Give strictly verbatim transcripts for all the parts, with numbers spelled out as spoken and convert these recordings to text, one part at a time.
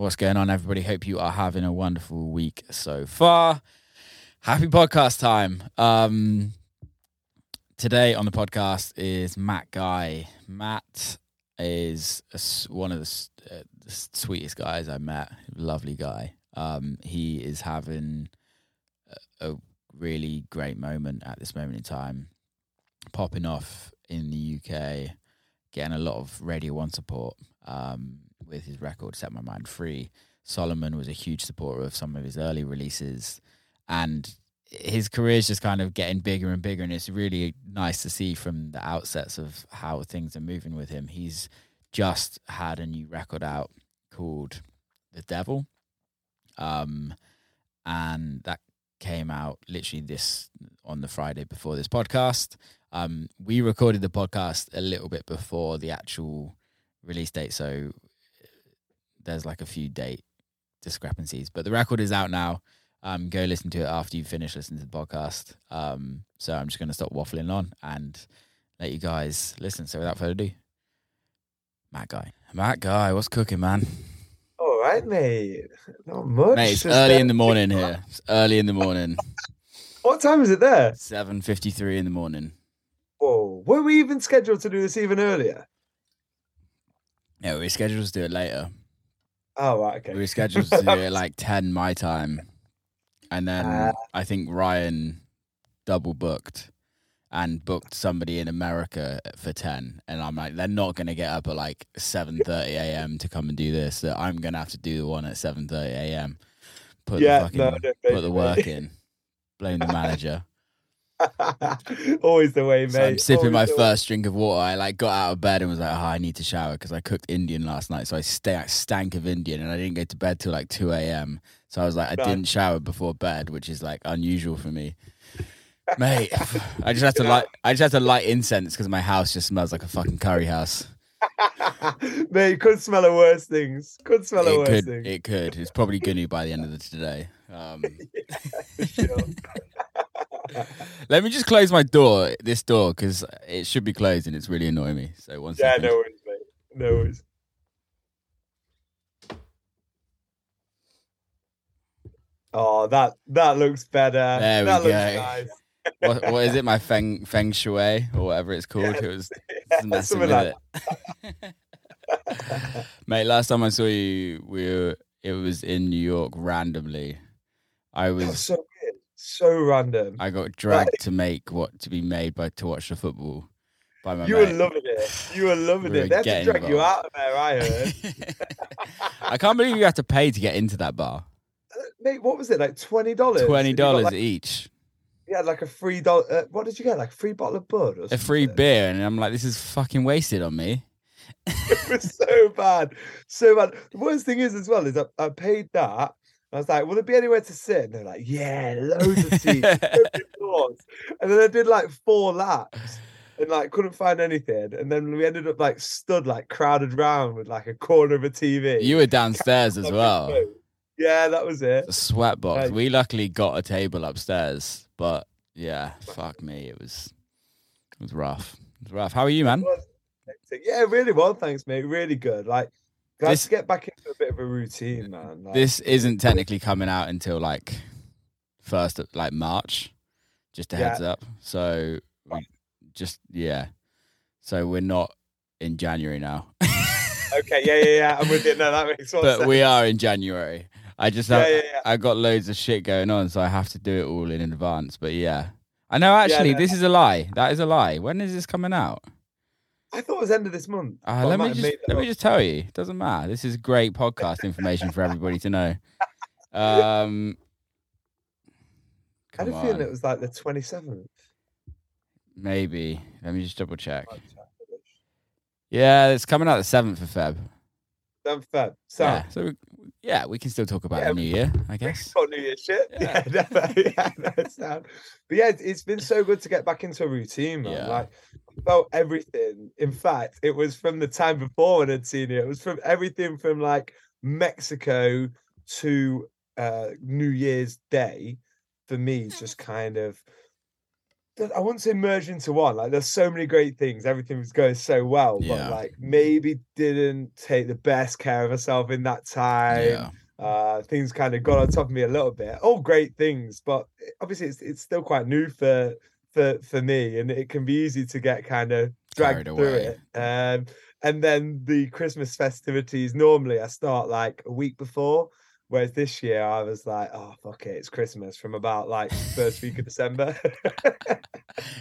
What's going on, everybody? Hope you are having a wonderful week so far. Happy podcast time. Um, today on the podcast is Matt Guy. Matt is a, one of the, uh, the sweetest guys I met. Lovely guy. Um, he is having a, a really great moment at this moment in time. Popping off in the U K, getting a lot of Radio one support. Um, with his record Set My Mind Free. Solomun was a huge supporter of some of his early releases, and his career is just kind of getting bigger and bigger, and it's really nice to see from the outsets of how things are moving with him. He's just had a new record out called The Devil, um, and that came out literally this on the Friday before this podcast. Um, we recorded the podcast a little bit before the actual release date, so there's like a few date discrepancies, but the record is out now. Um, go listen to it after you finish listening to the podcast. Um, so I'm just going to stop waffling on and let you guys listen. So without further ado, Matt Guy. Matt Guy, what's cooking, man? All right, mate. Not much. Mate, it's early in the morning here. It's early in the morning. What time is it there? seven fifty-three in the morning. Whoa. Were we even scheduled to do this even earlier? No, we were scheduled to do it later. Oh, right, okay. We were scheduled to do it like ten my time. And then uh, I think Ryan double booked and booked somebody in America for ten. And I'm like, they're not going to get up at like seven thirty a.m. to come and do this. So I'm going to have to do the one at seven thirty a.m. Put, yeah, the, fucking, no, no, put the work in. Blame the manager. Always the way, mate. So I'm sipping Always my first way. drink of water. I like got out of bed and was like, oh, I need to shower because I cooked Indian last night. So I st- stank of Indian, and I didn't go to bed till like two a.m. So I was like, I didn't shower before bed, which is like unusual for me. Mate, I just have to light I just have to light incense because my house just smells like a fucking curry house. Mate, you could smell of worse things. Could smell of worse could, things. It could. It's probably gonna by the end of the today. Um yeah, sure. Let me just close my door, this door, because it should be closed and it's really annoying me. So one yeah, second. Yeah, no worries, mate. No worries. Oh, that that looks better. There that we looks go. Nice. What, what is it? My feng feng shui or whatever it's called. Yeah, it was yeah, messing with like it. Mate, last time I saw you, we were, it was in New York randomly. I was. was so weird. So random. I got dragged like, to make what to be made by to watch the football. By my you mate. were loving it. You were loving we it. Were they had to drag involved. you out of there. I heard. I can't believe you had to pay to get into that bar. Mate, what was it, like twenty dollars? twenty dollars like, each. Yeah, like a free dollar. Uh, what did you get? Like a free bottle of bud? Or a free beer. And I'm like, this is fucking wasted on me. It was so bad. So bad. The worst thing is, as well, is I, I paid that. I was like, will there be anywhere to sit? And they're like, yeah, loads of seats. And then I did like four laps and like couldn't find anything. And then we ended up like stood like crowded round with like a corner of a T V. You were downstairs as well. Yeah, that was it. A sweat box. Right. We luckily got a table upstairs, but yeah, fuck me, it was it was rough. It was rough. How are you, man? Yeah, really well, thanks, mate. Really good. Like, glad this, to get back into a bit of a routine, man. Like, this isn't technically coming out until like first, of, like March. Just a yeah. heads up. So, we just yeah. So we're not in January now. Okay, yeah, yeah, yeah. I'm with you. No, that makes sense. But we are in January. I just have, yeah, yeah, yeah. I got loads of shit going on, so I have to do it all in advance. But yeah, I know. Actually, yeah, no, this is a lie. That is a lie. When is this coming out? I thought it was end of this month. Uh, let me just let up. me just tell you. It doesn't matter. This is great podcast information for everybody to know. Um, I had a feeling it was like the twenty-seventh. Maybe. Let me just double check. Yeah, it's coming out the seventh of Feb. seventh of Feb. So yeah, so we, yeah, we can still talk about yeah, the New Year, I guess. We can talk New Year shit. Yeah, yeah, no, yeah that's down. But yeah, it's been so good to get back into a routine, man. Yeah. Like, I felt everything. In fact, it was from the time before when I'd seen it. It was from everything from like Mexico to uh, New Year's Day for me, just kind of I wouldn't say merged into one. Like, there's so many great things. Everything was going so well, yeah. but like maybe didn't take the best care of herself in that time. Yeah. Uh, things kind of got on top of me a little bit. All great things, but obviously it's it's still quite new for for for me, and it can be easy to get kind of dragged through it. Um, and then the Christmas festivities. Normally, I start like a week before. Whereas this year, I was like, oh, fuck it, it's Christmas from about, like, first week of December.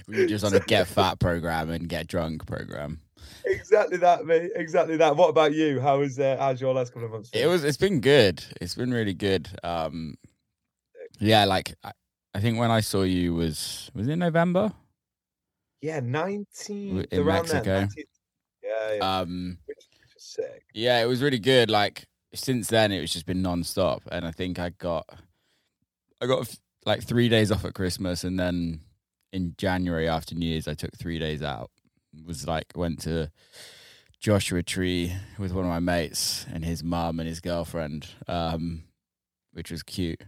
We were just on a get fat program and get drunk program. Exactly that, mate. Exactly that. What about you? How was uh, how's your last couple of months? It was, it's been good. It's been really good. Um, yeah, like, I, I think when I saw you was, was it November? Yeah, nineteenth. In Mexico. Then, nineteenth. Yeah, yeah. Um, which, which is sick. Yeah, it was really good, like. Since then, it's just been nonstop, and I think I got, I got like three days off at Christmas, and then in January after New Year's, I took three days out. It was like went to Joshua Tree with one of my mates and his mum and his girlfriend, um, which was cute.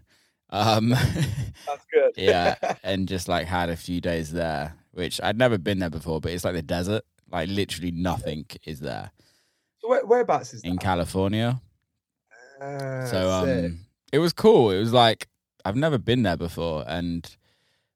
Um, That's good. Yeah, and just like had a few days there, which I'd never been there before, but it's like the desert, like literally nothing is there. So where, whereabouts is that? In California. Uh, so um, it was cool. It was like, I've never been there before and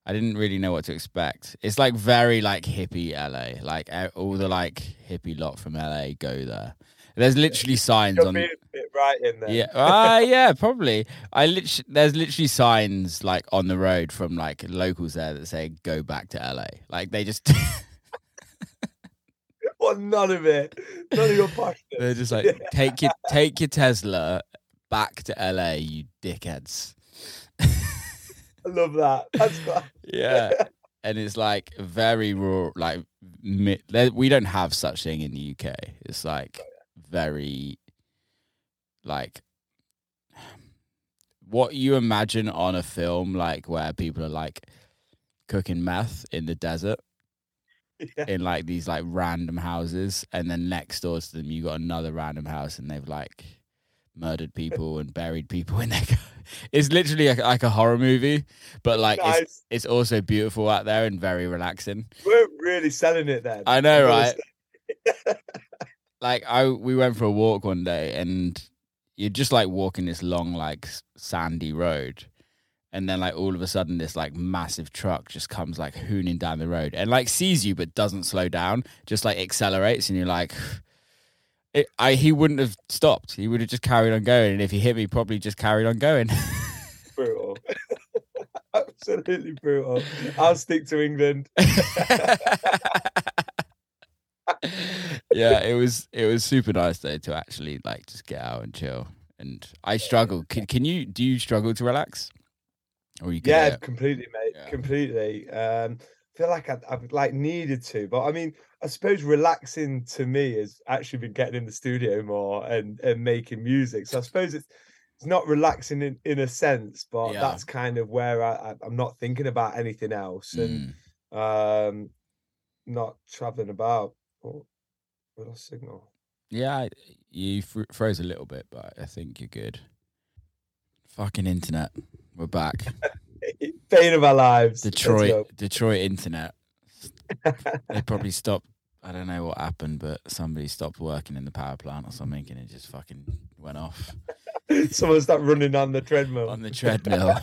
I didn't really know what to expect. It's like very like hippie L A, like all the like hippie lot from L A go there. There's literally signs You're on being a bit right in there. Yeah. Uh, yeah, probably. I literally, there's literally signs like on the road from like locals there that say, go back to L A. Like they just, what? None of it. None of your pockets. They're just like, yeah. take your, take your Tesla back to L A, you dickheads. I love that. That's fun. Yeah. And it's like very raw, like mi- we don't have such thing in the U K. It's like very like what you imagine on a film, like where people are like cooking meth in the desert. Yeah. In like these like random houses, and then next door to them you got another random house and they've like murdered people and buried people in their car. It's literally a, like a horror movie, but like nice. it's, it's also beautiful out there and very relaxing. We're really selling it then. I know, right? Like I we went for a walk one day and you're just like walking this long like sandy road. And then, like, all of a sudden, this, like, massive truck just comes, like, hooning down the road and, like, sees you but doesn't slow down, just, like, accelerates. And you're like, it, I, he wouldn't have stopped. He would have just carried on going. And if he hit me, probably just carried on going. Brutal. Absolutely brutal. I'll stick to England. Yeah, it was it was super nice, though, to actually, like, just get out and chill. And I struggle. Can, can you, do you struggle to relax? Or you yeah, it. completely, mate. Yeah. Completely. Um, I feel like I've, I've like needed to, but I mean, I suppose relaxing to me has actually been getting in the studio more and, and making music. So I suppose it's it's not relaxing in, in a sense, but yeah. that's kind of where I, I, I'm not thinking about anything else and mm. um, not traveling about. Oh, what a signal. Yeah, you froze a little bit, but I think you're good. Fucking internet. We're back. Pain of our lives. Detroit, Detroit internet. They probably stopped. I don't know what happened, but somebody stopped working in the power plant or something, and it just fucking went off. Someone stopped running on the treadmill. On the treadmill.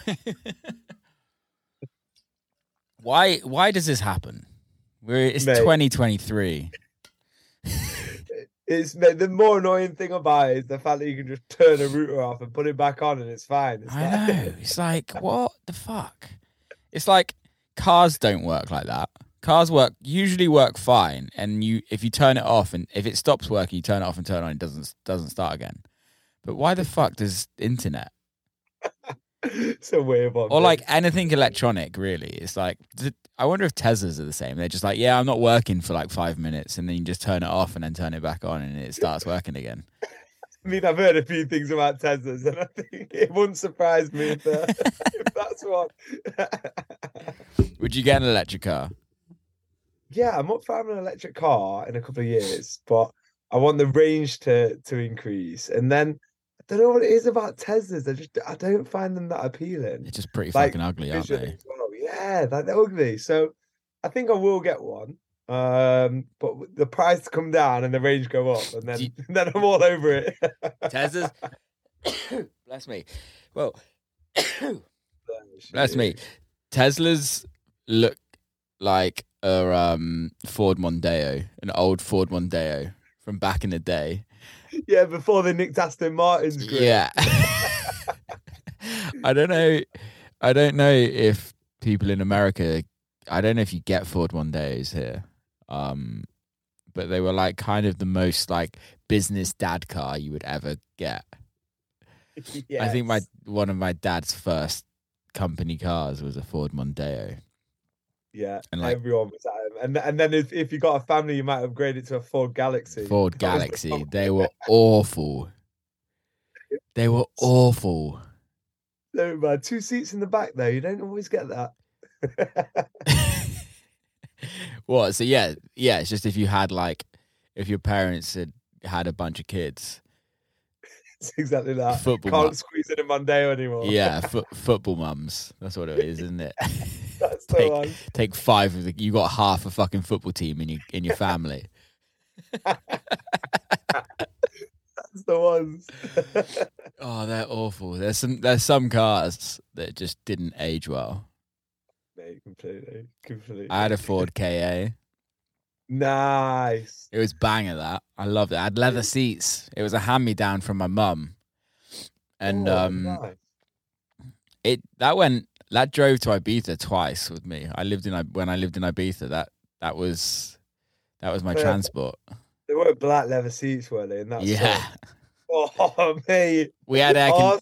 Why? Why does this happen? We're it's Mate. twenty twenty-three. It's the more annoying thing about it is the fact that you can just turn a router off and put it back on and it's fine. It's I like... know. It's like, what the fuck? It's like cars don't work like that. Cars work usually work fine, and you if you turn it off and if it stops working, you turn it off and turn it on, it doesn't doesn't start again. But why the fuck does internet? It's a weird one. Or like man. Anything electronic, really. It's like, I wonder if Teslas are the same. They're just like, yeah, I'm not working for like five minutes, and then you just turn it off and then turn it back on, and it starts working again. I mean, I've heard a few things about Teslas, and I think it wouldn't surprise me if, uh, if that's what. Would you get an electric car? Yeah, I'm up for having an electric car in a couple of years, but I want the range to to increase, and then. I don't know what it is about Teslas. I just I don't find them that appealing. They're just pretty like, fucking ugly, aren't they? Well, yeah, they're ugly. So I think I will get one. Um, but the price come down and the range go up, and then you... then I'm all over it. Teslas, bless me. Well, bless me. Teslas look like a um, Ford Mondeo, an old Ford Mondeo from back in the day. Yeah, before they nicked Aston Martin's group. Yeah. I don't know. I don't know if people in America. I don't know if you get Ford Mondeos here. Um, but they were like kind of the most like business dad car you would ever get. Yes. I think my one of my dad's first company cars was a Ford Mondeo. Yeah, and like, everyone was at him. And, and then if, if you got a family, you might upgrade it to a Ford Galaxy. Ford Galaxy. They were awful. They were awful. No, man, two seats in the back though. You don't always get that. What? So yeah, yeah. It's just if you had like, if your parents had had a bunch of kids. It's exactly that. Football can't mum. Squeeze in a Mondeo anymore. Yeah, fo- football mums. That's what it is, isn't it? That's the take, one. Take five of the. You got half a fucking football team in your in your family. That's the ones. Oh, they're awful. There's some. There's some cars that just didn't age well. Completely, completely. I had a Ford Ka. Nice. It was banger that. I loved it. I had leather seats. It was a hand-me-down from my mum, and oh, um, nice. it that went that drove to Ibiza twice with me. I lived in when I lived in Ibiza. That that was that was my they, transport. They were black leather seats, were they? And that's yeah. Sort of, oh mate, we had air con-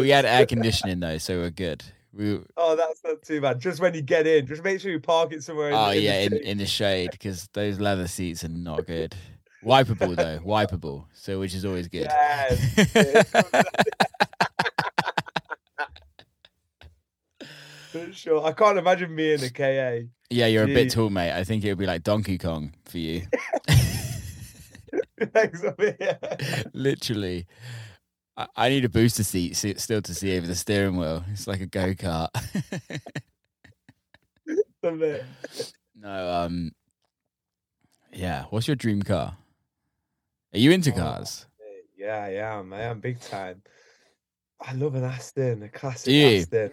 we had air conditioning though, so we're good. We, oh, that's not too bad. Just when you get in, just make sure you park it somewhere. In, oh, in yeah, the in, in the shade, because those leather seats are not good. Wipeable, though. Wipeable. So, which is always good. Yes. Sure. I can't imagine me in the K A. Yeah, you're Jeez. A bit tall, mate. I think it would be like Donkey Kong for you. Thanks, yeah. Literally. I need a booster seat still to see over the steering wheel. It's like a go-kart. No, um, yeah. What's your dream car? Are you into cars? Yeah, I am. I am big time. I love an Aston, a classic Aston.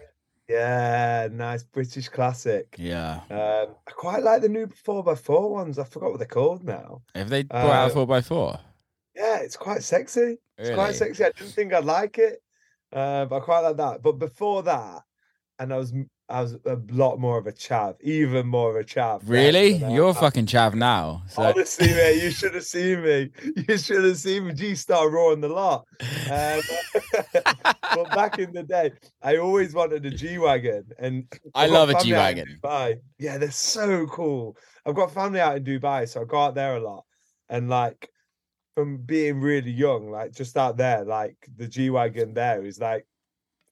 Yeah, nice British classic. Yeah. Um, I quite like the new four by four ones. I forgot what they're called now. Have they brought uh, out a four by four? Yeah, it's quite sexy. It's really? Quite sexy. I didn't think I'd like it, uh, but I quite like that. But before that, and I was I was a lot more of a chav, even more of a chav. Really? You're a fucking chav now. So. Honestly, mate, you should have seen me. You should have seen me. G-Star Raw and the lot. Um, but back in the day, I always wanted a G-Wagon. And I love a G-Wagon. Yeah, they're so cool. I've got family out in Dubai, so I go out there a lot. And like... From being really young, like just out there, like the G-Wagon there is like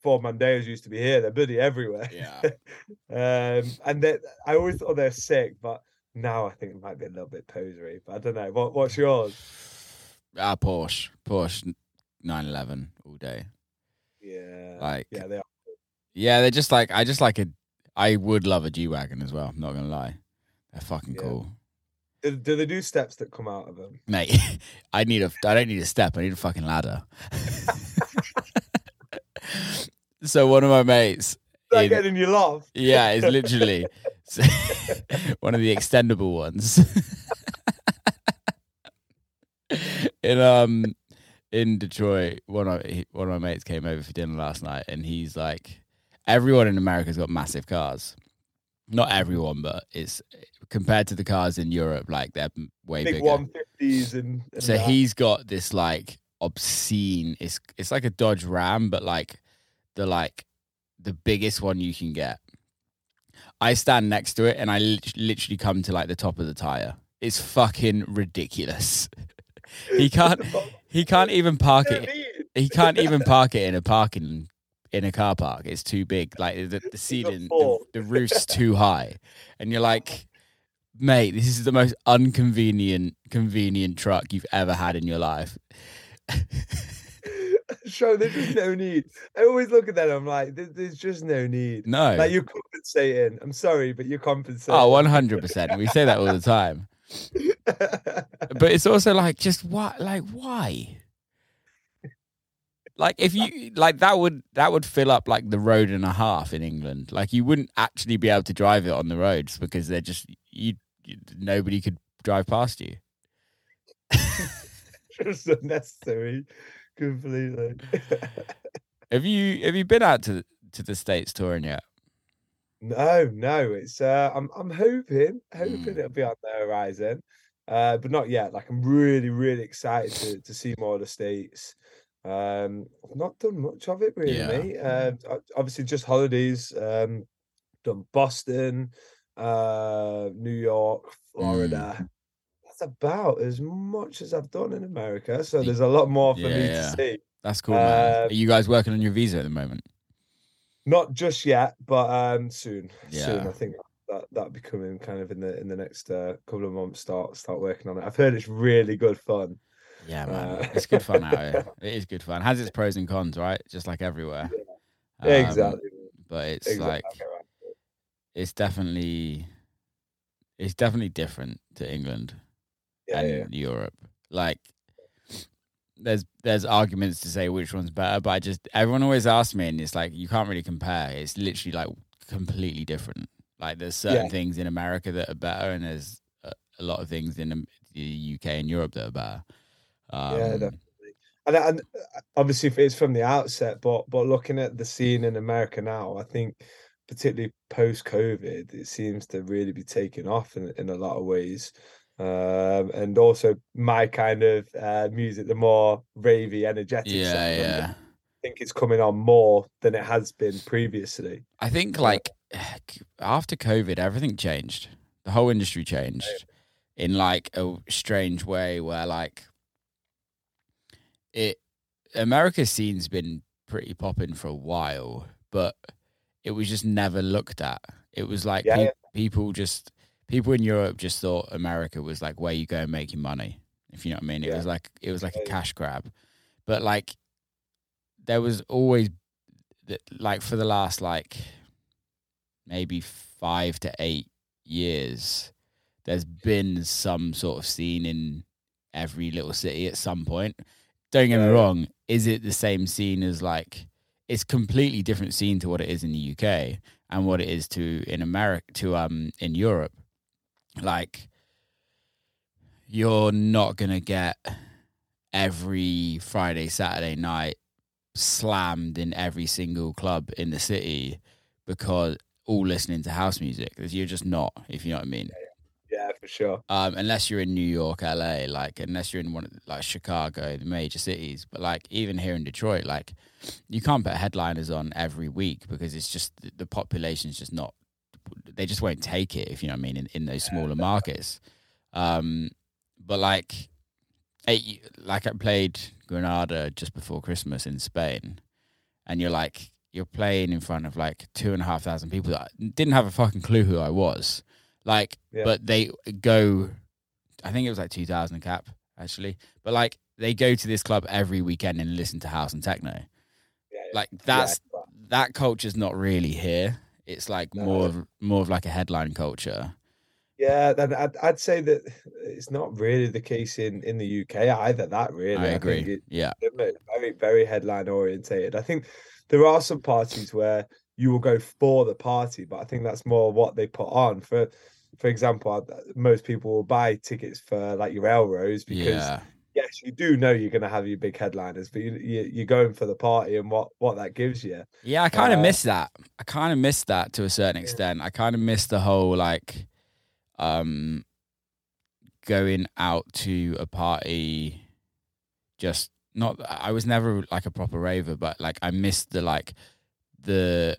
Ford Mondeos used to be here. They're bloody everywhere. Yeah. um, and they, I always thought they're sick, but now I think it might be a little bit posery. But I don't know. What What's yours? Ah, uh, Porsche, Porsche nine eleven all day. Yeah. Like yeah, they are. Yeah, they're just like I just like a. I would love a G-Wagon as well. I'm not gonna lie, they're fucking yeah. cool. Do, do they do steps that come out of them? Mate, I need a. I don't need a step. I need a fucking ladder. So one of my mates, that in, getting you laugh. Yeah, it's literally one of the extendable ones. in um, in Detroit, one of one of my mates came over for dinner last night, and he's like, everyone in America's got massive cars. Not everyone, but it's compared to the cars in Europe, like they're way big bigger. one fifties and, and so that. He's got this like obscene. It's it's like a Dodge Ram, but like the like the biggest one you can get. I stand next to it and I li- literally come to like the top of the tire. It's fucking ridiculous. he can't he can't even park it. He can't even park it in a parking. In a car park, it's too big. Like the, the ceiling, the, the roof's too high, and you're like, "Mate, this is the most inconvenient, convenient truck you've ever had in your life." show. There's just no need. I always look at that. I'm like, there's just no need. No. Like, you're compensating. I'm sorry, but you're compensating. Oh, one hundred percent. We say that all the time. But it's also like, just what? Like, why? Like, if you, like, that would, that would fill up, like, the road and a half in England. Like, you wouldn't actually be able to drive it on the roads because they're just, you, you nobody could drive past you. Just unnecessary, completely. have you have you been out to to the States touring yet? No, no. It's uh, I'm I'm hoping hoping mm. it'll be on the horizon, uh, but not yet. Like, I'm really really excited to to see more of the States. Um, I've not done much of it really. Yeah. Mate. Uh, obviously, just holidays. Um, done Boston, uh, New York, Florida. Mm. About as much as I've done in America, so there's a lot more for yeah, me yeah. to see. That's cool, man. Um, Are you guys working on your visa at the moment? Not just yet, but um, soon. Yeah. Soon, I think that that'll be coming kind of in the in the next uh, couple of months. Start start working on it. I've heard it's really good fun. Yeah, man, uh, it's good fun out here. It is good fun. It has its pros and cons, right? Just like everywhere. Yeah. Um, exactly. But it's exactly. like it's definitely it's definitely different to England. Yeah, and yeah. Europe, like there's there's arguments to say which one's better, but I just everyone always asks me, and it's like you can't really compare. It's literally like completely different. Like there's certain yeah. things in America that are better, and there's a, a lot of things in the U K and Europe that are better. Um, yeah, definitely. And, and obviously it's from the outset, but but looking at the scene in America now, I think particularly post COVID, it seems to really be taking off in in a lot of ways. Um, and also my kind of uh, music, the more ravey, energetic yeah, stuff, yeah. I think it's coming on more than it has been previously. I think like after COVID, everything changed. The whole industry changed in like a strange way where like it, America's scene's been pretty popping for a while, but it was just never looked at. It was like yeah, pe- yeah. people just... People in Europe just thought America was like where you go and make your money, if you know what I mean. It yeah. was like it was like a cash grab, but like there was always like for the last like maybe five to eight years, there's been some sort of scene in every little city at some point. Don't get me wrong, is it the same scene as like it's completely different scene to what it is in the U K and what it is to in America to um in Europe. Like, you're not going to get every Friday, Saturday night slammed in every single club in the city because all listening to house music. You're just not, if you know what I mean. Yeah, yeah for sure. Um, unless you're in New York, L A, like, unless you're in one of, like, Chicago, the major cities. But, like, even here in Detroit, like, you can't put headliners on every week because it's just the population's just not. They just won't take it, if you know what I mean, in, in those smaller markets. Um, but like, eight, like I played Granada just before Christmas in Spain, and you're like, you're playing in front of like two and a half thousand people that didn't have a fucking clue who I was. Like, yeah. but they go, I think it was like two thousand cap actually. But like, they go to this club every weekend and listen to house and techno. Yeah, like that's yeah. that culture's not really here. It's like no. more of, more of like a headline culture. Yeah, I'd, I'd say that it's not really the case in, in the U K either, that really. I agree, I think it, yeah. Very, very headline orientated. I think there are some parties where you will go for the party, but I think that's more what they put on. For for example, most people will buy tickets for like your Elros because... Yeah. Yes, you do know you're going to have your big headliners, but you, you, you're going for the party and what, what that gives you. Yeah, I kind of uh, miss that. I kind of miss that to a certain extent. Yeah. I kind of miss the whole, like, um, going out to a party just not... I was never, like, a proper raver, but, like, I missed the, like, the...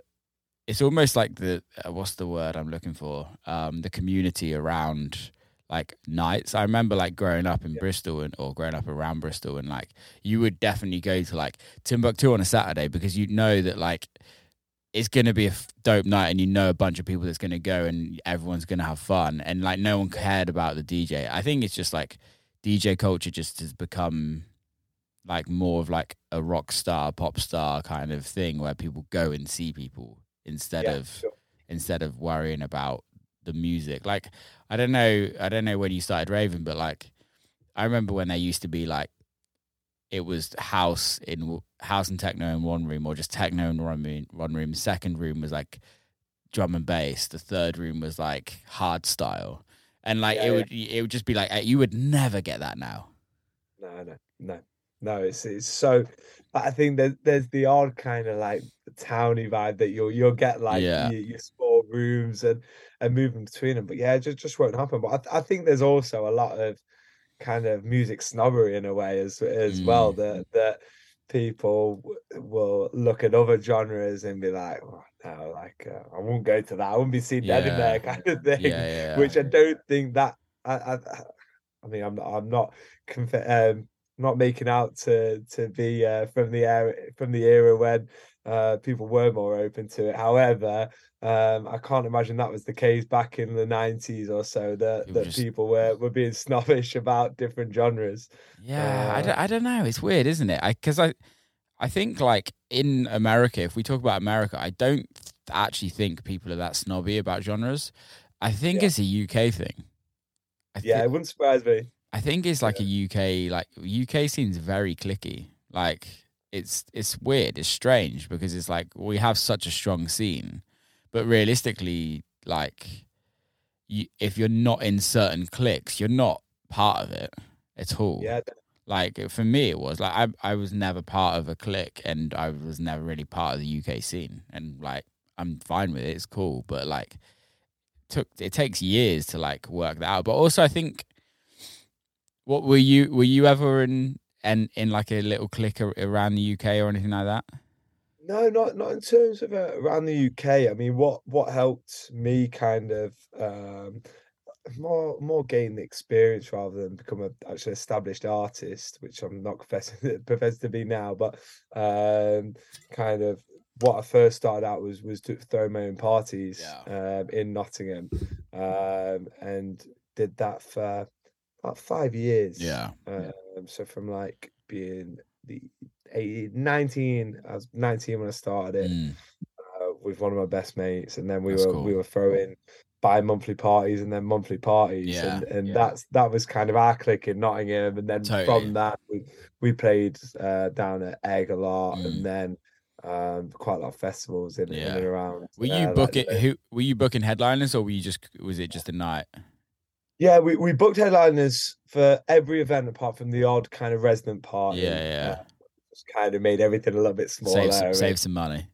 It's almost like the... Uh, what's the word I'm looking for? Um, the community around... like nights. I remember like growing up in yeah. Bristol and or growing up around Bristol, and like you would definitely go to like Timbuktu on a Saturday because you know that like it's going to be a dope night and you know a bunch of people that's going to go and everyone's going to have fun, and like no one cared about the D J. I think it's just like D J culture just has become like more of like a rock star, pop star kind of thing where people go and see people instead yeah, of sure. instead of worrying about the music. Like, I don't know, I don't know when you started raving, but like, I remember when there used to be like, it was house in house and techno in one room, or just techno in one room. One room. The second room was like drum and bass. The third room was like hard style, and like yeah, it yeah. would it would just be like you would never get that now. No, no, no, no. It's it's so. I think there's there's the odd kind of like towny vibe that you'll you'll get like yeah. your, your small rooms and and moving between them. But yeah, it just just won't happen. But I, I think there's also a lot of kind of music snobbery in a way as as mm. well, that that people w- will look at other genres and be like, oh, no, like uh, I won't go to that, I won't be seen yeah. dead in there kind of thing, yeah, yeah, yeah. which I don't think that I I, I mean I'm I'm not conf- um, not making out to to be uh, from the era from the era when uh, people were more open to it. However, Um, I can't imagine that was the case back in the nineties or so, that, that just... people were, were being snobbish about different genres. Yeah, uh, I, don't, I don't know. It's weird, isn't it? Because I, I, I think like in America, if we talk about America, I don't actually think people are that snobby about genres. I think yeah. it's a U K thing. I th- yeah, it wouldn't surprise me. I think it's like yeah. a U K, like U K seems very cliquey. Like it's it's weird. It's strange because it's like we have such a strong scene. But realistically, like, you, if you're not in certain cliques, you're not part of it at all. Yeah. Like, for me, it was like I I was never part of a clique, and I was never really part of the U K scene. And like, I'm fine with it; it's cool. But like, it took it takes years to like work that out. But also, I think, what were you were you ever in and in, in like a little clique around the U K or anything like that? No, not not in terms of uh, around the U K. I mean, what what helped me kind of um, more more gain the experience rather than become an actually established artist, which I'm not professing professed to be now. But um, kind of what I first started out was was throwing my own parties yeah. um, in Nottingham, um, and did that for about five years. Yeah. Um, yeah. So from like being the eighteen, nineteen I was nineteen when I started it mm. uh, with one of my best mates, and then we that's were cool. we were throwing bi-monthly parties and then monthly parties yeah. and, and yeah. that's that was kind of our clique in Nottingham, and then totally. From that we we played uh, down at Egg a lot mm. and then um, quite a lot of festivals in, yeah. in and around. Were you uh, booking like, who were you booking headliners, or were you just was it just a night? Yeah, we, we booked headliners for every event apart from the odd kind of resident party. Yeah, yeah. Uh, kind of made everything a little bit smaller. Save some, right? save some money.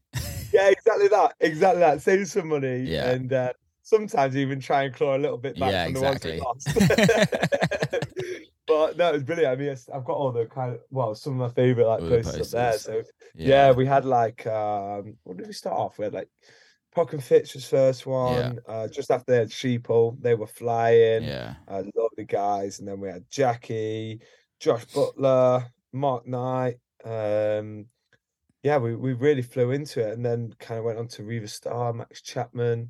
Yeah, exactly that. Exactly that. Save some money. Yeah. And uh, sometimes even try and claw a little bit back yeah, from exactly. the ones we lost. But no, it was brilliant. I mean, I've got all the kind of, well, some of my favorite like places up there. So yeah. yeah, we had like, um, what did we start off with? Like Pock and Fitch was first one. Yeah. Uh, just after they had Sheeple, they were flying. Yeah. Uh, lovely guys. And then we had Jackie, Josh Butler, Mark Knight. Um, yeah, we, we really flew into it, and then kind of went on to Reva Starr, Max Chapman.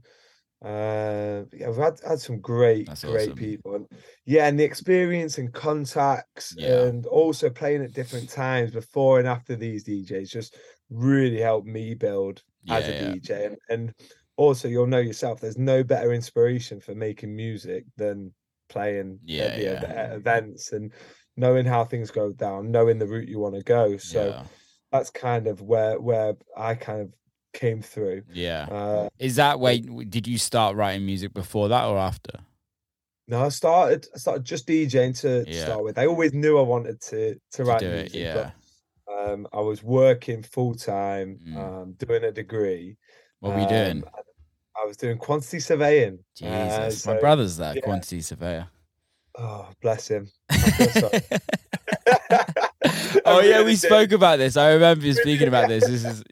Uh, yeah, we've had, had some great, That's great awesome. people, and yeah, and the experience and contacts, yeah. and also playing at different times before and after these D Js just really helped me build yeah, as a yeah. D J. And, and also, you'll know yourself, there's no better inspiration for making music than playing yeah, at the yeah. ev- events and. Knowing how things go down, knowing the route you want to go. So yeah. that's kind of where where I kind of came through. Yeah. Uh, Is that where, did you start writing music before that or after? No, I started I started just DJing to, yeah. to start with. I always knew I wanted to, to, to write do music. It, yeah. But, um, I was working full-time, mm. um, doing a degree. What were you doing? Um, I was doing quantity surveying. Jesus, uh, so, my brother's that yeah. quantity surveyor. Oh, bless him. Oh, yeah, we spoke about this. I remember you speaking about this. This is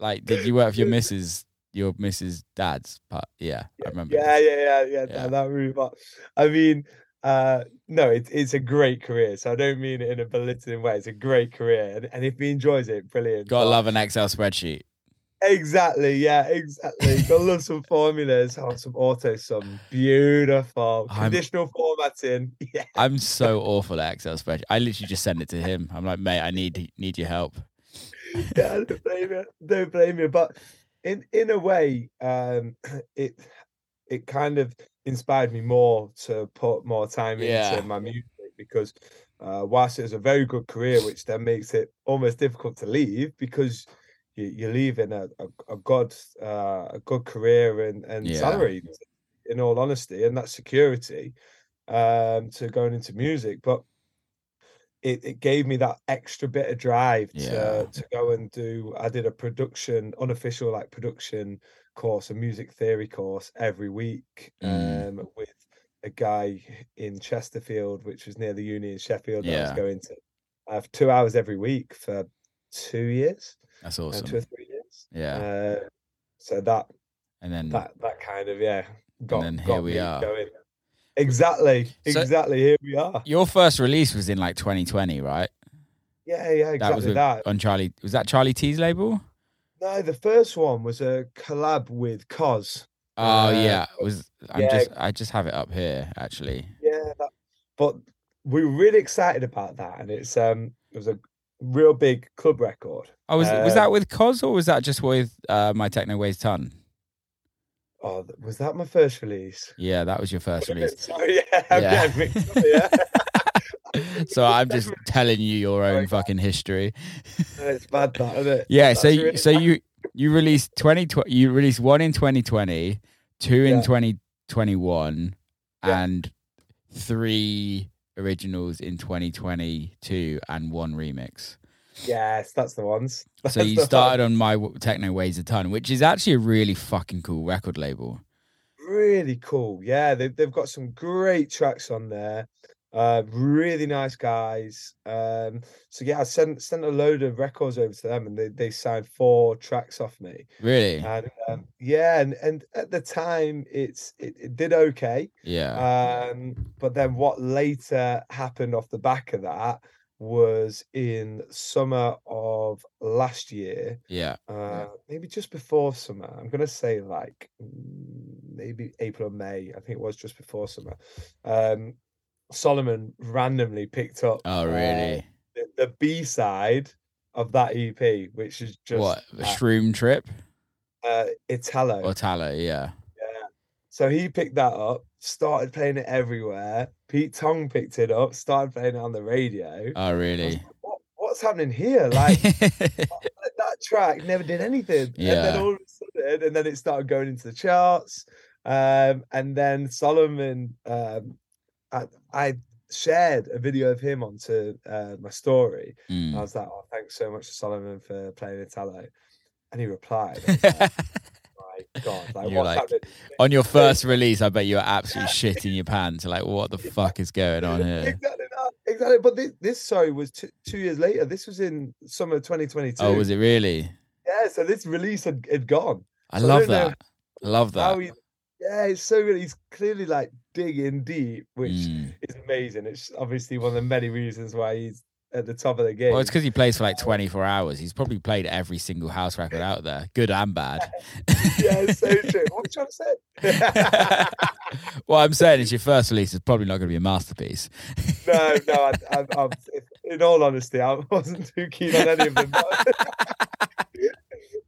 like, did you work for your missus, your missus dad's? But yeah, I remember. Yeah, yeah, yeah, yeah, yeah. That, that route. But I mean, uh, no, it, it's a great career. So I don't mean it in a belittling way. It's a great career. And, and if he enjoys it, brilliant. Gotta love an Excel spreadsheet. Exactly, yeah, exactly. Gotta love some formulas. Oh, some auto, some beautiful conditional I'm, formatting. Yeah. I'm so awful at Excel spreadsheet. I literally just send it to him. I'm like, mate, I need need your help. Yeah, I don't blame you. Don't blame you. But in in a way, um, it it kind of inspired me more to put more time yeah. into my music, because uh, whilst it was a very good career, which then makes it almost difficult to leave, because you're leaving a a, a god uh, a good career and, and yeah. salary, in all honesty, and that security um, to going into music. But it, it gave me that extra bit of drive yeah. to to go and do. I did a production, unofficial like production course, a music theory course every week mm. um, with a guy in Chesterfield, which was near the uni in Sheffield. That yeah. I was going to. I have two hours every week for two years. That's awesome. Uh, two or three years. Yeah. Uh, so that, and then that, that kind of yeah. Got, and then here got we are. Going. Exactly. So exactly. Here we are. Your first release was in like twenty twenty, right? Yeah, yeah, exactly that. Was with, that. On Charlie, was that Charlie T's label? No, the first one was a collab with Coz. Oh uh, yeah, it was I'm yeah. just I just have it up here actually. Yeah, that, but we were really excited about that, and it's um it was a real big club record. Oh, was, uh, was that with Coz or was that just with uh, My Techno Ways Ton? Oh, was that my first release? Yeah, that was your first release. Sorry, yeah, yeah. I'm mixed up, yeah. So I'm just telling you your own fucking history. It's bad, that, isn't it? Yeah. That's so, really so bad. you you released twenty twenty. You released one in twenty twenty, two in yeah. twenty twenty one, yeah. and three originals in twenty twenty-two and one remix. Yes, that's the ones. That's so you started one. On My Techno Ways a Ton, which is actually a really fucking cool record label. Really cool. Yeah, they've, they've got some great tracks on there. Uh, really nice guys. Um, so yeah, I sent sent a load of records over to them, and they, they signed four tracks off me. Really? And um, yeah, and, and at the time, it's it, it did okay. Yeah. Um, but then what later happened off the back of that was in summer of last year. Yeah. Uh, yeah. Maybe just before summer. I'm gonna say like maybe April or May. I think it was just before summer. Um. Solomun randomly picked up oh really uh, the, the B-side of that E P, which is just what a Shroom Trip uh Italo Italo yeah yeah so he picked that up, started playing it everywhere. Pete Tong picked it up, started playing it on the radio. Oh really? Like, what, what's happening here? Like that track never did anything yeah. and then all of a sudden and then it started going into the charts, um and then Solomun um I, I shared a video of him onto uh, my story. Mm. I was like, "Oh, thanks so much to Solomun for playing Italo," and he replied, like, "Oh my God, like, what's like, happening?" On your first release, I bet you were absolutely yeah. shitting your pants. Like, what the yeah. fuck is going on here? Exactly, that. exactly. But this, this sorry was t- two years later. This was in summer twenty twenty-two. Oh, was it really? Yeah. So this release had, had gone. I so love I that. I love that. He, yeah, it's so good. He's clearly like digging deep, which mm. is amazing. It's obviously one of the many reasons why he's at the top of the game. Well, it's because he plays for like twenty-four hours. He's probably played every single house record out there, good and bad. Yeah, it's so true. What you said? Well, I'm saying is your first release is probably not going to be a masterpiece. No, no. I, I, I'm, in all honesty, I wasn't too keen on any of them.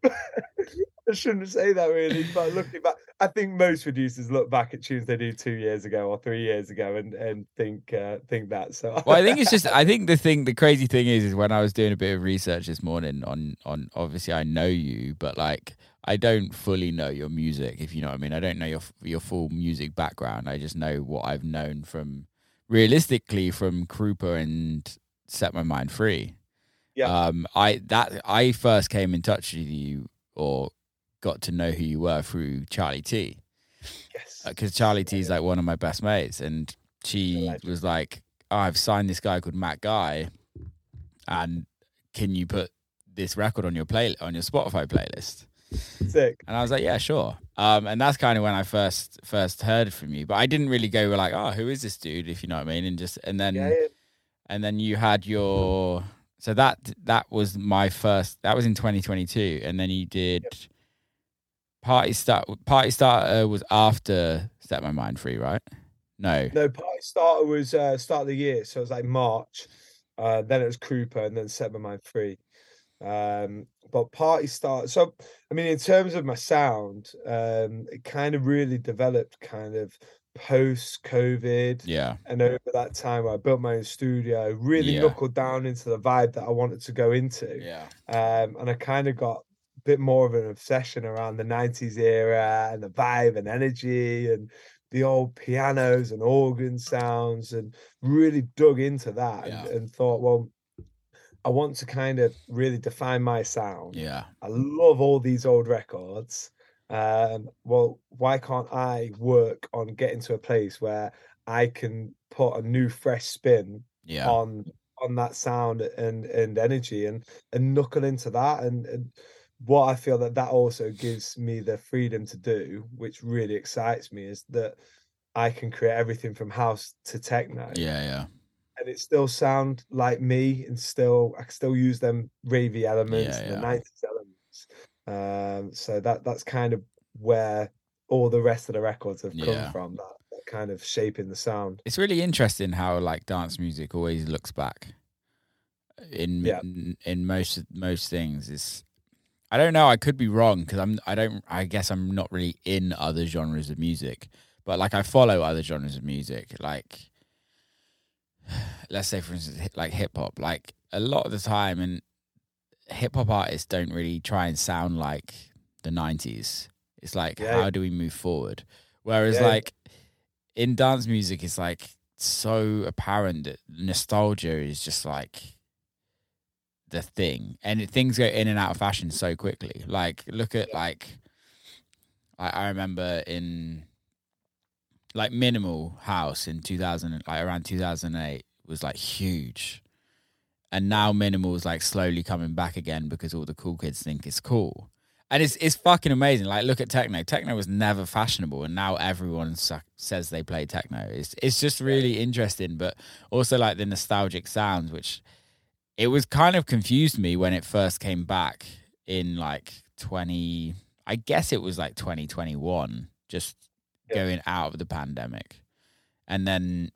I shouldn't say that really, but looking back, I think most producers look back at tunes they do two years ago or three years ago and and think uh, think that. So well, I think it's just I think the thing, the crazy thing is, is when I was doing a bit of research this morning on on obviously I know you, but like I don't fully know your music, if you know what I mean. I don't know your your full music background. I just know what I've known from realistically from Krupa and Set My Mind Free. Yeah. Um. I that I first came in touch with you or. Got to know who you were through Charlie T. Yes. Because Charlie T is like one of my best mates. And she was like, oh, I've signed this guy called Matt Guy. And can you put this record on your play on your Spotify playlist? Sick. And I was like, yeah, sure. Um, and that's kind of when I first first heard from you. But I didn't really go like, oh, who is this dude? If you know what I mean. And just and then yeah, yeah. and then you had your So that that was my first. That was in twenty twenty-two, and then he did yep. Party Start. Party Starter was after Set My Mind Free, right? No, no. Party Starter was uh, start of the year, so it was like March. Uh, then it was Krupa, and then Set My Mind Free. Um, but Party Starter. So I mean, in terms of my sound, um, it kind of really developed, kind of. Post-COVID, yeah, and over that time I built my own studio, really yeah. knuckled down into the vibe that I wanted to go into, yeah, um, and I kind of got a bit more of an obsession around the nineties era and the vibe and energy and the old pianos and organ sounds, and really dug into that yeah. and, and thought, well, I want to kind of really define my sound. Yeah, I love all these old records. Um, well, why can't I work on getting to a place where I can put a new, fresh spin yeah. on on that sound and, and energy and, and knuckle into that? And, and what I feel that that also gives me the freedom to do, which really excites me, is that I can create everything from house to techno. Yeah, yeah. And it still sound like me, and still I can still use them ravey elements, yeah, yeah. the nineties elements. Um, so that that's kind of where all the rest of the records have come yeah. from, that, that kind of shaping the sound. It's really interesting how like dance music always looks back in yeah. in, in most most things. It's, I don't know, I could be wrong, because I'm I don't I guess I'm not really in other genres of music, but like I follow other genres of music, like let's say for instance like hip hop, like a lot of the time, and hip-hop artists don't really try and sound like the nineties. It's like, yeah. how do we move forward? Whereas yeah. like in dance music, it's like so apparent that nostalgia is just like the thing, and things go in and out of fashion so quickly. Like look at like I, I remember in like minimal house in two thousand, like around two thousand eight was like huge. And now minimal is like slowly coming back again because all the cool kids think it's cool. And it's it's fucking amazing. Like look at techno. Techno was never fashionable, and now everyone su- says they play techno. It's it's just really interesting, but also like the nostalgic sounds, which it was kind of confused me when it first came back in like twenty, I guess it was like twenty twenty-one, just yeah. going out of the pandemic. And then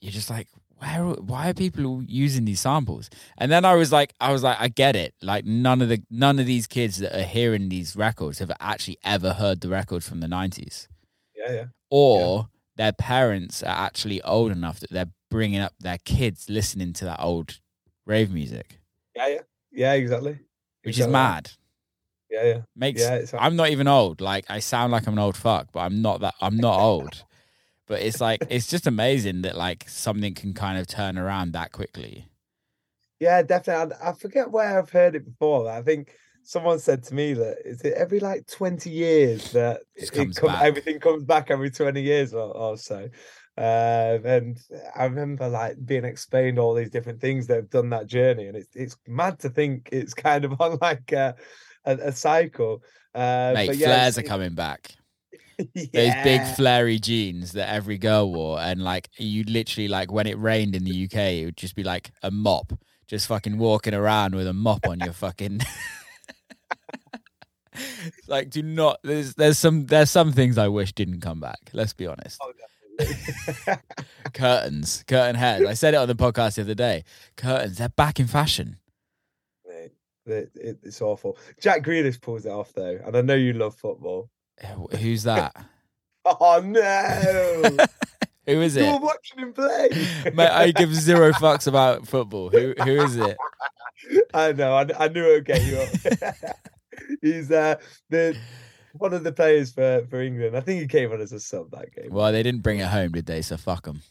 you're just like, Where, why are people using these samples? And then I was like, I was like, I get it. Like none of the none of these kids that are hearing these records have actually ever heard the record from the nineties. Yeah, yeah. Or yeah. their parents are actually old enough that they're bringing up their kids listening to that old rave music. Yeah, yeah, yeah, exactly. Which exactly. is mad. Yeah, yeah. Makes yeah, it's... I'm not even old. Like I sound like I'm an old fuck, but I'm not that. I'm not old. But it's like, it's just amazing that like something can kind of turn around that quickly. Yeah, definitely. I, I forget where I've heard it before. I think someone said to me that is it every like twenty years that it comes it come, everything comes back every twenty years or, or so. Uh, and I remember like being explained all these different things that have done that journey. And it's, it's mad to think it's kind of on like a, a, a cycle. Uh, Mate, but yeah, flares are coming back. Yeah. Those big flary jeans that every girl wore, and like you literally like when it rained in the U K, it would just be like a mop, just fucking walking around with a mop on your fucking. Like, do not. There's there's some there's some things I wish didn't come back. Let's be honest. Oh, curtains, curtain heads. I said it on the podcast the other day. Curtains, they're back in fashion. It, it, it's awful. Jack Grealish pulls it off though, and I know you love football. Who's that? Oh no! Who is it? You're watching him play. Mate, I give zero fucks about football. Who who is it? I know. I, I knew it would get you up. He's uh, the one of the players for, for England. I think he came on as a sub that game. Well, they didn't bring it home, did they? So fuck them.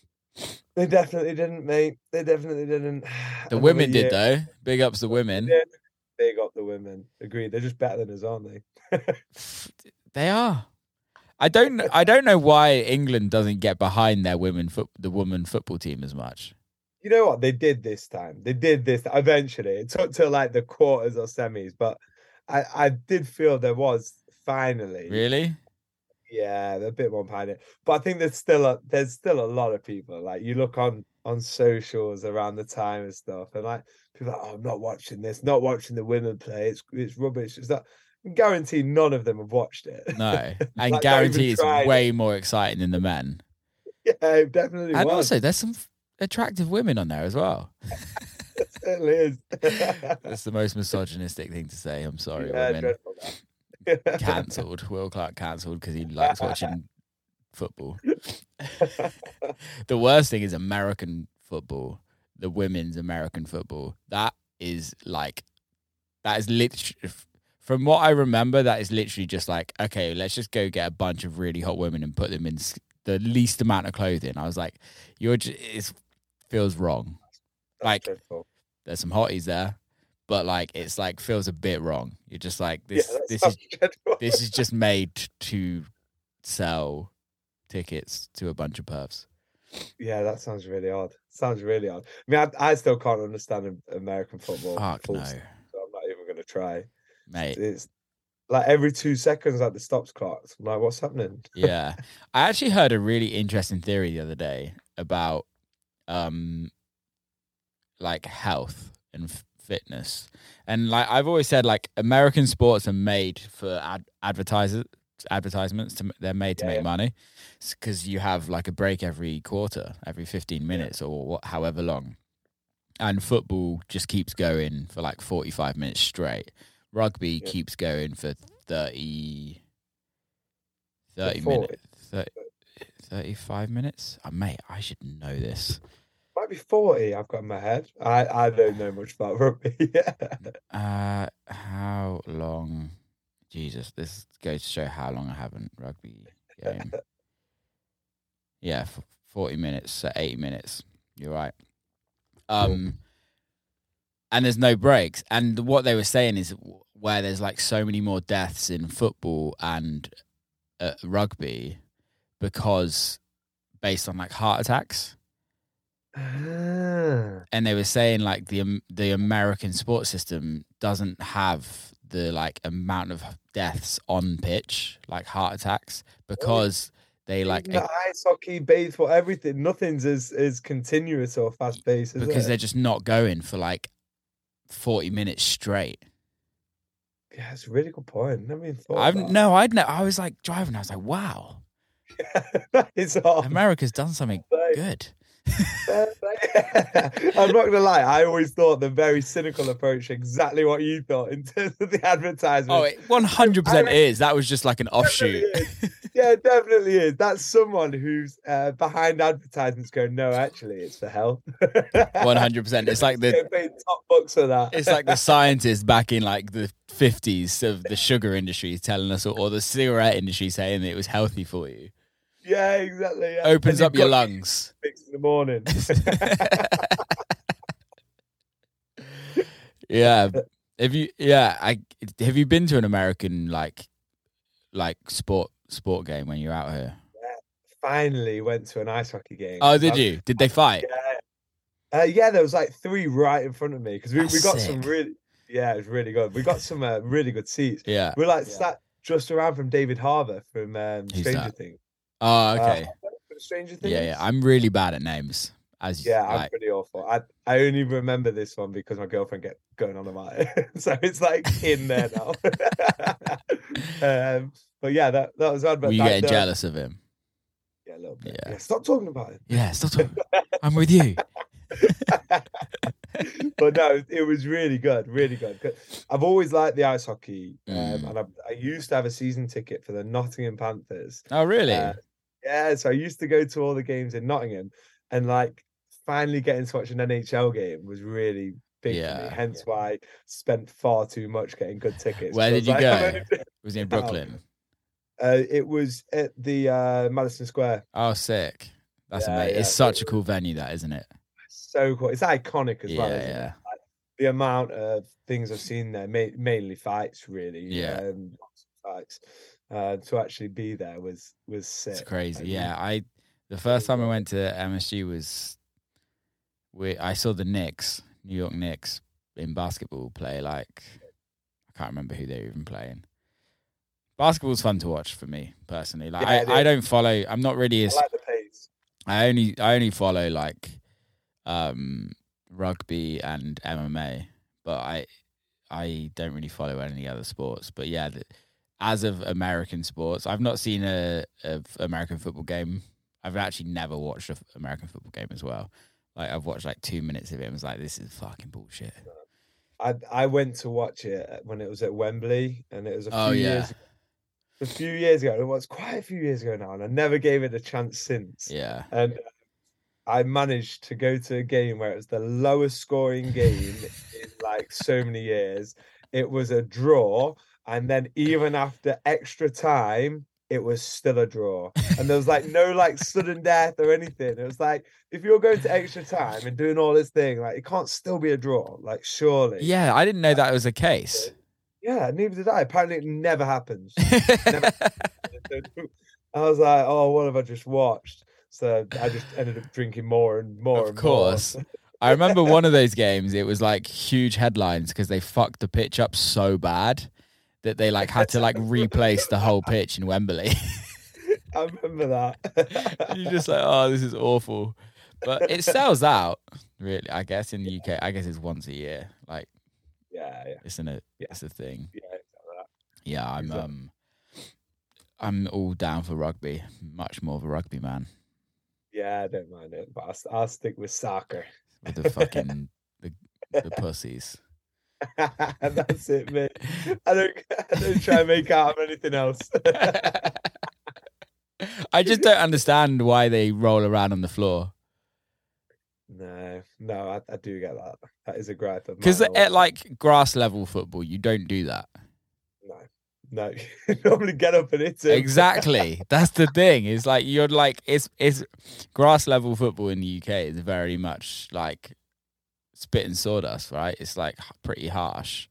They definitely didn't, mate. They definitely didn't. The Another women year. did though. Big ups the women. Yeah, big up the women. Agreed. They're just better than us, aren't they? They are. I don't. I don't know why England doesn't get behind their women foot, the women football team as much. You know what? They did this time. They did this eventually. It took till like the quarters or semis, but I, I did feel there was finally. Really? Yeah, a bit more panic. But I think there's still a there's still a lot of people. Like you look on on socials around the time and stuff, and like people are like, oh, I'm not watching this, not watching the women play. It's it's rubbish. It's that. Guarantee none of them have watched it. No, and like guarantee it's way it. more exciting than the men. Yeah, it definitely. And was. also, there's some f- attractive women on there as well. It certainly is. That's the most misogynistic thing to say. I'm sorry, yeah, women. Cancelled. Will Clark cancelled because he likes watching football. The worst thing is American football. The women's American football. That is like, that is literally. From what I remember, that is literally just like, okay, let's just go get a bunch of really hot women and put them in the least amount of clothing. I was like, you're just, it feels wrong. Like, there's some hotties there, but like, it's like, feels a bit wrong. You're just like, this, yeah, this is, this is just made to sell tickets to a bunch of perfs. Yeah, that sounds really odd. Sounds really odd. I mean, I, I still can't understand American football. Fuck no. So I'm not even going to try. Mate, it's like every two seconds, like the stops clocks. I'm like, what's happening? Yeah, I actually heard a really interesting theory the other day about, um, like health and f- fitness, and like I've always said, like American sports are made for ad- advertisers, advertisements. To, they're made to yeah, make yeah. money because you have like a break every quarter, every fifteen minutes, yeah. or what, however long, and football just keeps going for like forty-five minutes straight. Rugby yeah. keeps going for thirty, thirty minutes, thirty, thirty-five minutes. Oh, mate, I should know this. Might be forty, I've got in my head. I, I don't know much about rugby. yeah. Uh, how long? Jesus, this goes to show how long I haven't rugby game. yeah, forty minutes, so eighty minutes. You're right. Um. Cool. And there's no breaks. And what they were saying is where there's like so many more deaths in football and uh, rugby because based on like heart attacks. Ah. And they were saying like the the American sports system doesn't have the like amount of deaths on pitch, like heart attacks, because they like the ice hockey, baseball, everything. Nothing's as, as continuous or fast paced. Because it? They're just not going for like forty minutes straight. Yeah, that's a really good point. Never even thought I've about. no, I'd know. I was like driving. I was like, wow, yeah, it's odd. America's done something like, good. I'm not gonna lie. I always thought the very cynical approach, exactly what you thought in terms of the advertisement. Oh, it one hundred percent is. That was just like an offshoot. Is. Yeah, it definitely is. That's someone who's uh, behind advertisements going, no, actually, it's for health. one hundred percent. It's like the top books for that. It's like the scientists back in like the fifties of the sugar industry telling us, or, or the cigarette industry saying that it was healthy for you. Yeah, exactly. Yeah. Opens up your lungs. Six in the morning. yeah. Have you? Yeah. I have you been to an American like, like sport sport game when you're out here? Yeah, finally went to an ice hockey game. Oh, did you? Did they fight? Yeah. Uh, yeah, there was like three right in front of me because we, we got sick. some really. Yeah, it was really good. We got some uh, really good seats. Yeah, we're like yeah. sat just around from David Harbour from um, Stranger Things. Oh, okay. Uh, Stranger Things. Yeah, yeah, I'm really bad at names. As yeah, like... I'm pretty awful. I I only remember this one because my girlfriend kept going on about it, so it's like in there now. um, but yeah, that that was bad. But were you getting jealous of him? Yeah, a little bit. Yeah. Yeah, stop talking about it. Yeah, stop talking. I'm with you. But no, it was really good, really good. I've always liked the ice hockey, um, mm. and I, I used to have a season ticket for the Nottingham Panthers. Oh, really? Uh, Yeah, so I used to go to all the games in Nottingham, and like finally getting to watch an N H L game was really big yeah. for me. Hence yeah. why I spent far too much getting good tickets. Where did you like, go? Was it in Brooklyn? Uh, it was at the uh, Madison Square. Oh, sick! That's yeah, amazing. Yeah, it's such it, a cool venue, that isn't it? It's so cool. It's iconic as yeah, well. Isn't yeah, it? Like, the amount of things I've seen there, ma- mainly fights, really. Yeah, um, fights. Uh, to actually be there was was sick. It's crazy. I mean, yeah, I the first time I went to M S G was we I saw the Knicks, New York Knicks in basketball play. Like I can't remember who they were even playing. Basketball's fun to watch for me personally. Like yeah, I, I don't follow. I'm not really. As, I like the pace. I only I only follow like um rugby and M M A, but I I don't really follow any other sports. But yeah, the, as of American sports, I've not seen a, a American football game. I've actually never watched an American football game as well. Like I've watched like two minutes of it and was like, this is fucking bullshit. I I went to watch it when it was at Wembley, and it was a few oh, yeah. years ago. A few years ago. It was quite a few years ago now, and I never gave it a chance since. Yeah. And I managed to go to a game where it was the lowest scoring game in like so many years. It was a draw, and then even after extra time, it was still a draw. And there was like no like sudden death or anything. It was like, if you're going to extra time and doing all this thing, like it can't still be a draw. Like surely. Yeah, I didn't know that was a case. Yeah, neither did I. Apparently it never happens. Never happens. I was like, oh, what have I just watched? So I just ended up drinking more and more. Of and course. More. I remember one of those games, it was like huge headlines because they fucked the pitch up so bad that they like had to like replace the whole pitch in Wembley. I remember that. You're just like, oh, this is awful. But it sells out, really, I guess, in the yeah. U K. I guess it's once a year. Like, yeah, yeah. It's, in a, yeah. it's a thing. Yeah, exactly. yeah I'm exactly. um, I'm all down for rugby. Much more of a rugby man. Yeah, I don't mind it, but I'll, I'll stick with soccer. With the fucking, the, the pussies. That's it, mate. I don't, I don't try and make out of anything else. I just don't understand why they roll around on the floor. No, no, I, I do get that. That is a gripe of mine. Because at like grass level football, you don't do that. No, no, you normally get up and hit it. Exactly. That's the thing. It's like you're like it's it's grass level football in the U K is very much like spit and sawdust, right? It's like pretty harsh.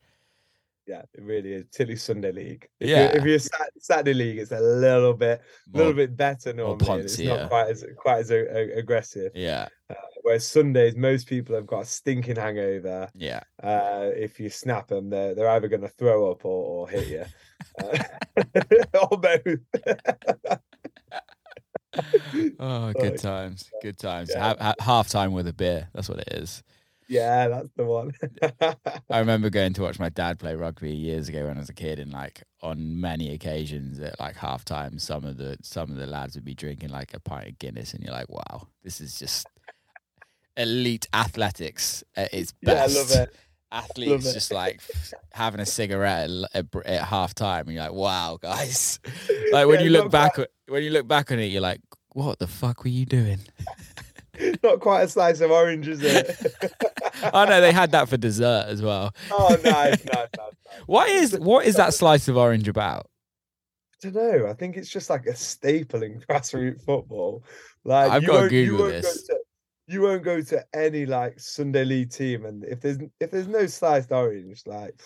Yeah, it really is. Tilly Sunday League. If yeah, you're, if you're sat, Saturday League, it's a little bit, a little bit better normally. It's not quite as quite as a, a, aggressive. Yeah. Uh, whereas Sundays, most people have got a stinking hangover. Yeah. Uh, if you snap them, they're they're either going to throw up or, or hit you, uh, or both. Oh, good times, good times. Yeah. Ha- ha- half time with a beer. That's what it is. Yeah, that's the one. I remember going to watch my dad play rugby years ago when I was a kid, and like on many occasions at like halftime, some of the some of the lads would be drinking like a pint of Guinness, and you're like, wow, this is just elite athletics at its best. Yeah, I love it. Athletes love it. Just like having a cigarette at, at, at halftime, and you're like, wow, guys. Like when yeah, you look back, quite... when you look back on it, you're like, what the fuck were you doing? Not quite a slice of orange, is it? Oh no, they had that for dessert as well. Oh nice, nice, nice, nice. What is what is that slice of orange about? I don't know. I think it's just like a staple in grassroots football. Like I've got to Google this. Go to, you won't go to any like Sunday league team, and if there's if there's no sliced orange, like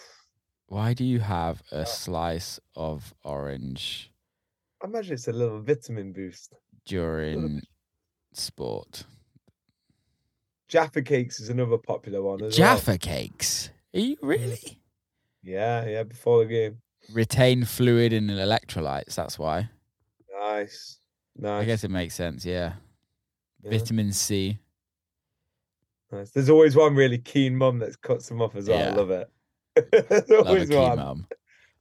why do you have a slice of orange? I imagine it's a little vitamin boost during sport. Jaffa Cakes is another popular one as Jaffa well. Cakes? Are you really? Yeah, yeah, before the game. Retain fluid in electrolytes, that's why. Nice. Nice. I guess it makes sense, yeah. yeah. Vitamin C. Nice. There's always one really keen mum that cuts them off as well. Yeah. I love it. There's love always a one. Mum.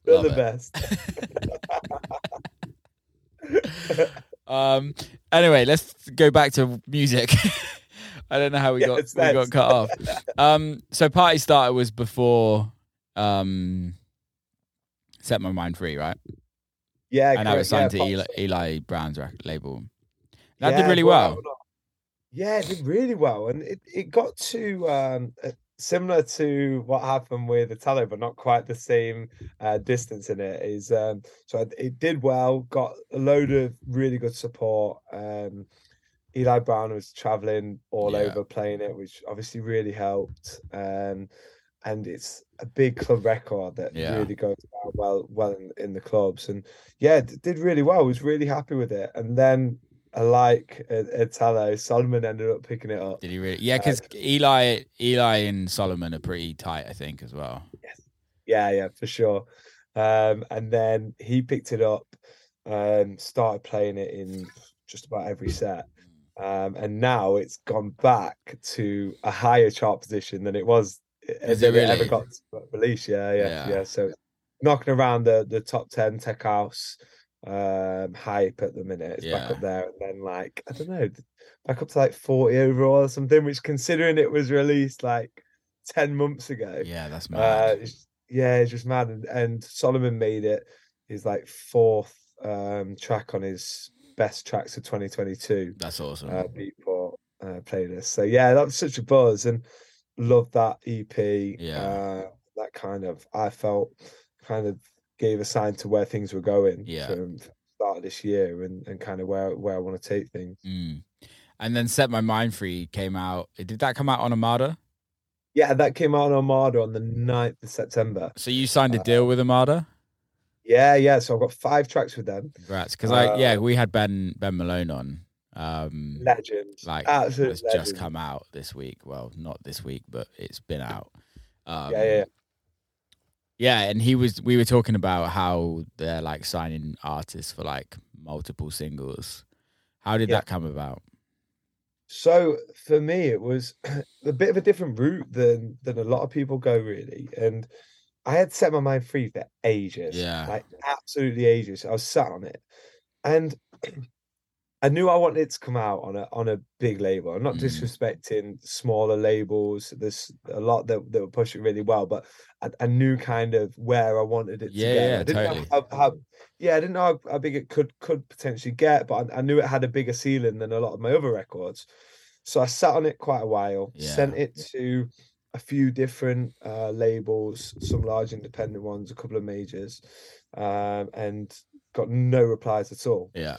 They're love the it. Best. um. Anyway, let's go back to music. I don't know how we yeah, got we got cut off. Um, so Party Starter was before um, Set My Mind Free, right? Yeah, and I was signed yeah, to Eli, Eli Brown's label. That yeah, did really well. well. Yeah, it did really well, and it, it got to um, similar to what happened with Italo, but not quite the same uh, distance in it. Is um, so it did well, got a load of really good support. Um, Eli Brown was traveling all yeah. over playing it, which obviously really helped. Um, and it's a big club record that yeah. really goes down well, well in, in the clubs. And yeah, it did really well. Was really happy with it. And then, like Italo, Solomun ended up picking it up. Did he really? Yeah, because uh, Eli, Eli and Solomun are pretty tight, I think, as well. Yes. Yeah, yeah, for sure. Um, and then he picked it up, um, started playing it in just about every set. Um, and now it's gone back to a higher chart position than it was as it really? ever got released. Yeah, yeah, yeah, yeah. So it's knocking around the, the top ten tech house um, hype at the minute. It's yeah. back up there, and then like I don't know, back up to like forty overall or something. Which, considering it was released like ten months ago, yeah, that's mad. Uh, it's, yeah, it's just mad. And, and Solomun made it his like fourth um, track on his best tracks of twenty twenty-two. That's awesome. Uh, Beatport uh, playlist. So yeah, that was such a buzz, and love that E P. Yeah, uh, that kind of I felt kind of gave a sign to where things were going. Yeah, from, from the start of this year, and, and kind of where where I want to take things. Mm. And then Set My Mind Free came out. Did that come out on Armada? Yeah, that came out on Armada on the ninth of September. So you signed a uh, deal with Armada? Yeah, yeah. So I've got five tracks with them. Congrats. Because, like, uh, yeah, we had Ben Ben Malone on. Um, legend. Like, Absolute it's legend. Just come out this week. Well, not this week, but it's been out. Um, yeah, yeah. Yeah, and he was. We were talking about how they're, like, signing artists for, like, multiple singles. How did yeah. that come about? So for me, it was a bit of a different route than than a lot of people go, really. And I had Set My Mind Free for ages, yeah, like absolutely ages. I was sat on it, and I knew I wanted it to come out on a on a big label. I'm not mm. disrespecting smaller labels. There's a lot that that would push it really well, but I, I knew kind of where I wanted it yeah, to get. Yeah, I didn't totally. know how, how, yeah, I didn't know how, how big it could could potentially get, but I, I knew it had a bigger ceiling than a lot of my other records. So I sat on it quite a while, yeah. sent it to a few different uh, labels, some large independent ones, a couple of majors, um, and got no replies at all. Yeah.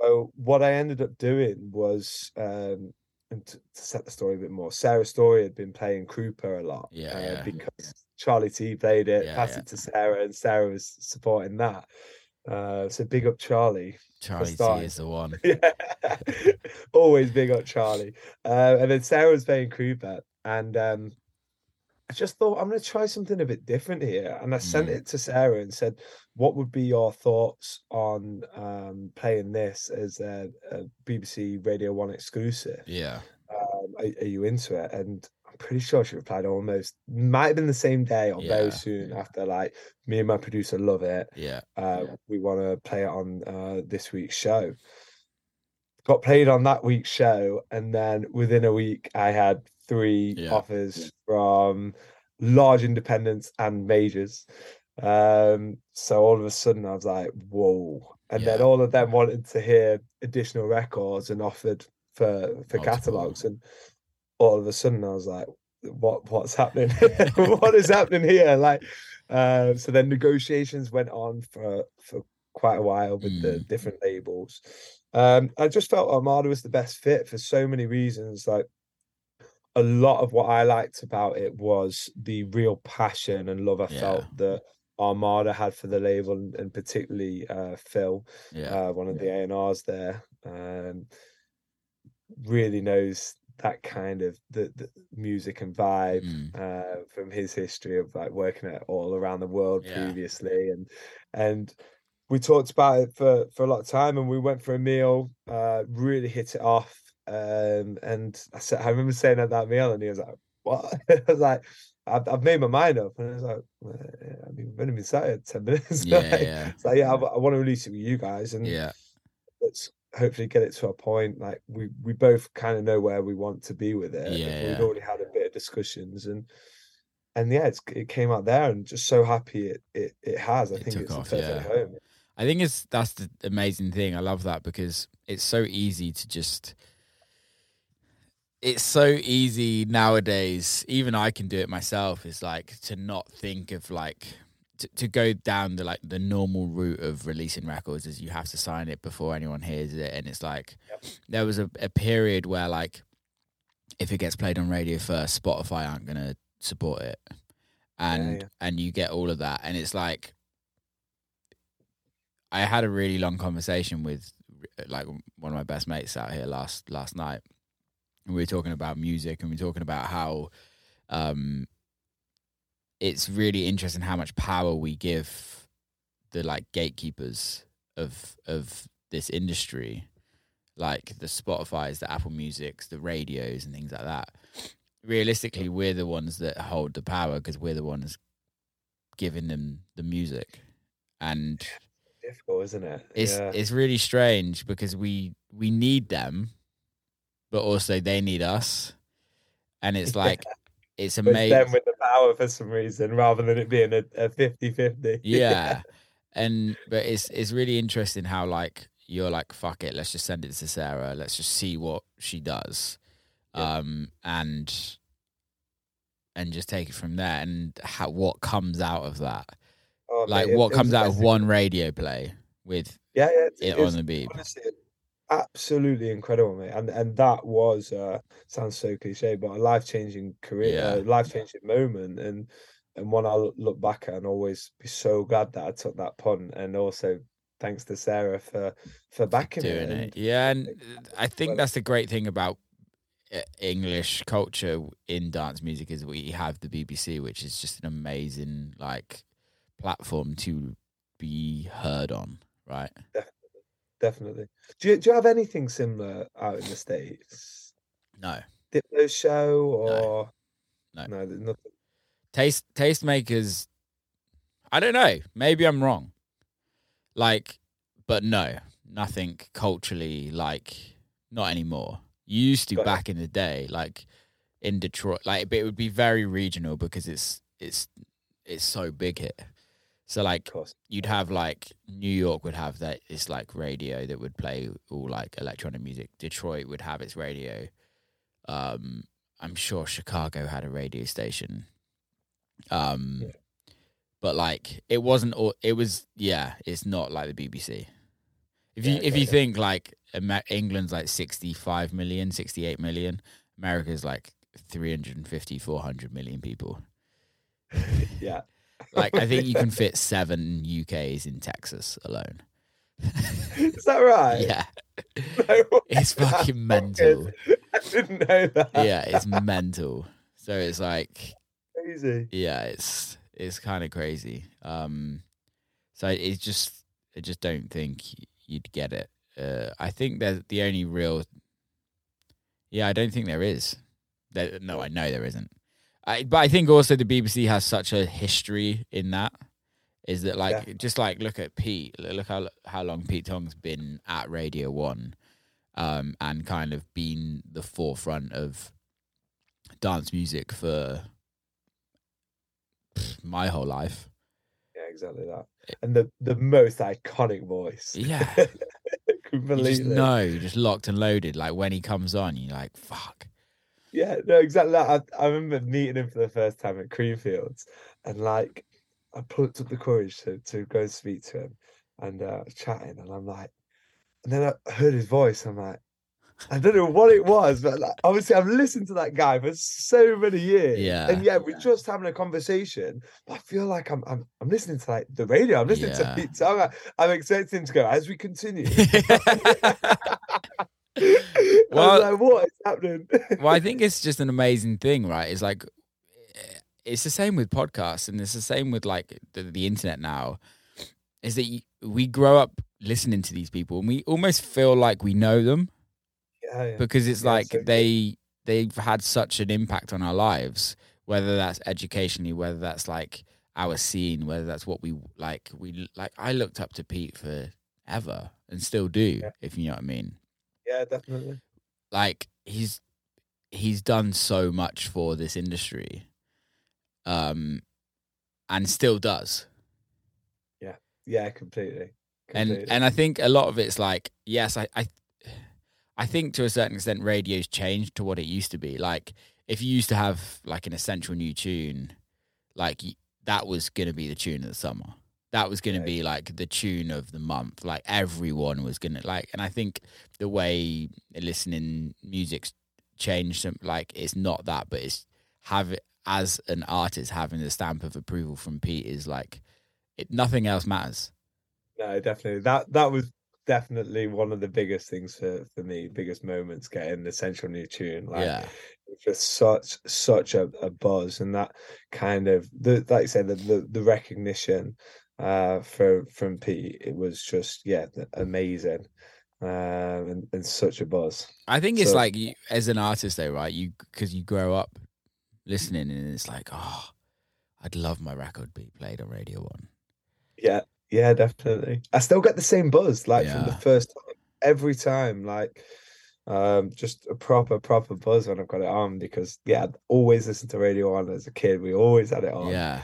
So what I ended up doing was, um, and to, to set the story a bit more, Sarah Story had been playing Krupa a lot. Yeah. Uh, yeah. Because Charlie T played it, yeah, passed yeah. it to Sarah, and Sarah was supporting that. Uh, so big up Charlie. Charlie T is the one. yeah. Always big up Charlie. Uh, and then Sarah was playing Krupa, and um, I just thought, I'm going to try something a bit different here. And I sent mm. it to Sarah and said, what would be your thoughts on um, playing this as a, a B B C Radio one exclusive? Yeah. Um, are, are you into it? And I'm pretty sure she replied almost, might have been the same day or yeah. very soon after, like, me and my producer love it. Yeah. Uh, yeah. We want to play it on uh, this week's show. Got played on that week's show. And then within a week, I had three yeah. offers from large independents and majors. Um, so all of a sudden I was like, whoa. And yeah. then all of them wanted to hear additional records and offered for, for catalogues. And all of a sudden I was like, what, what's happening? What is happening here? Like, uh, so then negotiations went on for, for quite a while with mm. the different labels. Um, I just felt Armada was the best fit for so many reasons. Like, a lot of what I liked about it was the real passion and love I yeah. felt that Armada had for the label, and particularly uh, Phil, yeah. uh, one of yeah. the A and R's there, um, really knows that kind of the, the music and vibe mm. uh, from his history of like working at all around the world yeah. previously, and and we talked about it for for a lot of time, and we went for a meal, uh, really hit it off. Um, and I said, I remember saying at that meal, and he was like, what? I was like, I've, I've made my mind up. And I was like, well, yeah, I mean, we've only been sat here ten minutes. Yeah, like, yeah. It's like, yeah, I, I want to release it with you guys, and yeah, let's hopefully get it to a point. Like, we, we both kind of know where we want to be with it. Yeah, yeah. We'd already had a bit of discussions, and, and yeah, it's, it came out there, and just so happy it, it, it has. I it think it's off, the perfect yeah. home. I think it's, that's the amazing thing. I love that, because it's so easy to just, it's so easy nowadays, even I can do it myself, is like to not think of like, to, to go down the like the normal route of releasing records is you have to sign it before anyone hears it. And it's like, yep. there was a, a period where like, if it gets played on radio first, Spotify aren't going to support it. And, yeah, yeah. and you get all of that. And it's like, I had a really long conversation with like one of my best mates out here last, last night. We were talking about music, and we were talking about how um, it's really interesting how much power we give the like gatekeepers of of this industry. like the Spotify's, the Apple Music's, the radios and things like that. Realistically, we're the ones that hold the power because we're the ones giving them the music. And it's difficult, isn't it? It's yeah. it's really strange because we we need them, but also they need us. And it's like, yeah. it's amazing. It's them with the power for some reason rather than it being a, a fifty-fifty. Yeah. And but it's it's really interesting how like you're like, fuck it, let's just send it to Sarah. Let's just see what she does. Yeah. Um and and just take it from there and how what comes out of that. Oh, like mate, what it, comes it out amazing. Of one radio play with yeah, yeah it's, it, it on the beat. Honestly, absolutely incredible, mate. And and that was uh sounds so cliche, but a life changing career, yeah. a life changing yeah. moment and and one I'll look back at and always be so glad that I took that pun. And also thanks to Sarah for, for backing Doing me. It. Yeah, and I think that's the great thing about English culture in dance music is we have the B B C, which is just an amazing like platform to be heard on, right? Definitely. Definitely. Do you, do you have anything similar out in the States? No. Diplo show or... No. No, no there's nothing. Taste Tastemakers, I don't know. Maybe I'm wrong. Like, but no, nothing culturally, like, not anymore. You used to Got back it. in the day, like in Detroit, like, but it would be very regional because it's it's it's so big here. So like, you'd have like New York would have that it's like radio that would play all like electronic music. Detroit would have its radio. Um, I'm sure Chicago had a radio station. Um, yeah. But like it wasn't, all, it was yeah. It's not like the B B C. If you yeah, if yeah, you yeah. think like England's like sixty-five million, sixty-eight million, America's like three hundred fifty, four hundred million people. Yeah, like I think you can fit seven U Ks in Texas alone. Is that right? Yeah, no, it's fucking that mental. Is. I didn't know that. Yeah, it's mental. So it's like. Crazy. Yeah, it's it's kind of crazy. Um, so it's just I just don't think you'd get it. Uh, I think that the only real, yeah, I don't think there is. There, no, I know there isn't. I, but I think also the B B C has such a history in that. Is that like yeah. just like look at Pete? Look how how long Pete Tong's been at Radio One, um, and kind of been the forefront of dance music for. My whole life. Yeah, exactly that. And the, the most iconic voice. Yeah. Completely. You just know, you're just locked and loaded. Like when he comes on, you're like, fuck. Yeah, no, exactly that. I, I remember meeting him for the first time at Creamfields and like I plucked up the courage to, to go and speak to him and uh, chatting and I'm like, and then I heard his voice. I'm like, I don't know what it was, but like, obviously I've listened to that guy for so many years, yeah. and yeah, we're just having a conversation. But I feel like I'm, I'm, I'm listening to like the radio. I'm listening yeah. to Pete Tong. I'm, I'm expecting him to go as we continue. Well, like, what is happening? Well, I think it's just an amazing thing, right? It's like it's the same with podcasts, and it's the same with like the, the internet now. Is that you, we grow up listening to these people, and we almost feel like we know them. Oh, yeah. Because it's yeah, like so they they've had such an impact on our lives, whether that's educationally, whether that's like our scene, whether that's what we like. We like I looked up to Pete forever and still do, yeah. if you know what I mean. Yeah, definitely. Like he's he's done so much for this industry, um, and still does. Yeah, yeah, completely. completely. And and I think a lot of it's like yes, I. I I think to a certain extent radio's changed to what it used to be. Like if you used to have like an essential new tune, like that was going to be the tune of the summer. That was going to yeah. be like the tune of the month. Like everyone was going to like, and I think the way listening music's changed, like it's not that, but it's have it as an artist having the stamp of approval from Pete is like, it, nothing else matters. No, definitely. That, that was, definitely one of the biggest things for, for me, biggest moments getting the essential new tune. Like yeah. it's just such such a, a buzz and that kind of the like I said the the, the recognition uh for from Pete, it was just yeah amazing. um, and, and such a buzz. I think it's so, like you, as an artist though, right? You because you grow up listening, and it's like, oh, I'd love my record be played on Radio One. Yeah, yeah, definitely. I still get the same buzz like yeah. from the first time every time, like. Um, just a proper, proper buzz when I've got it on because, yeah, I'd always listened to Radio One as a kid. We always had it on. Yeah.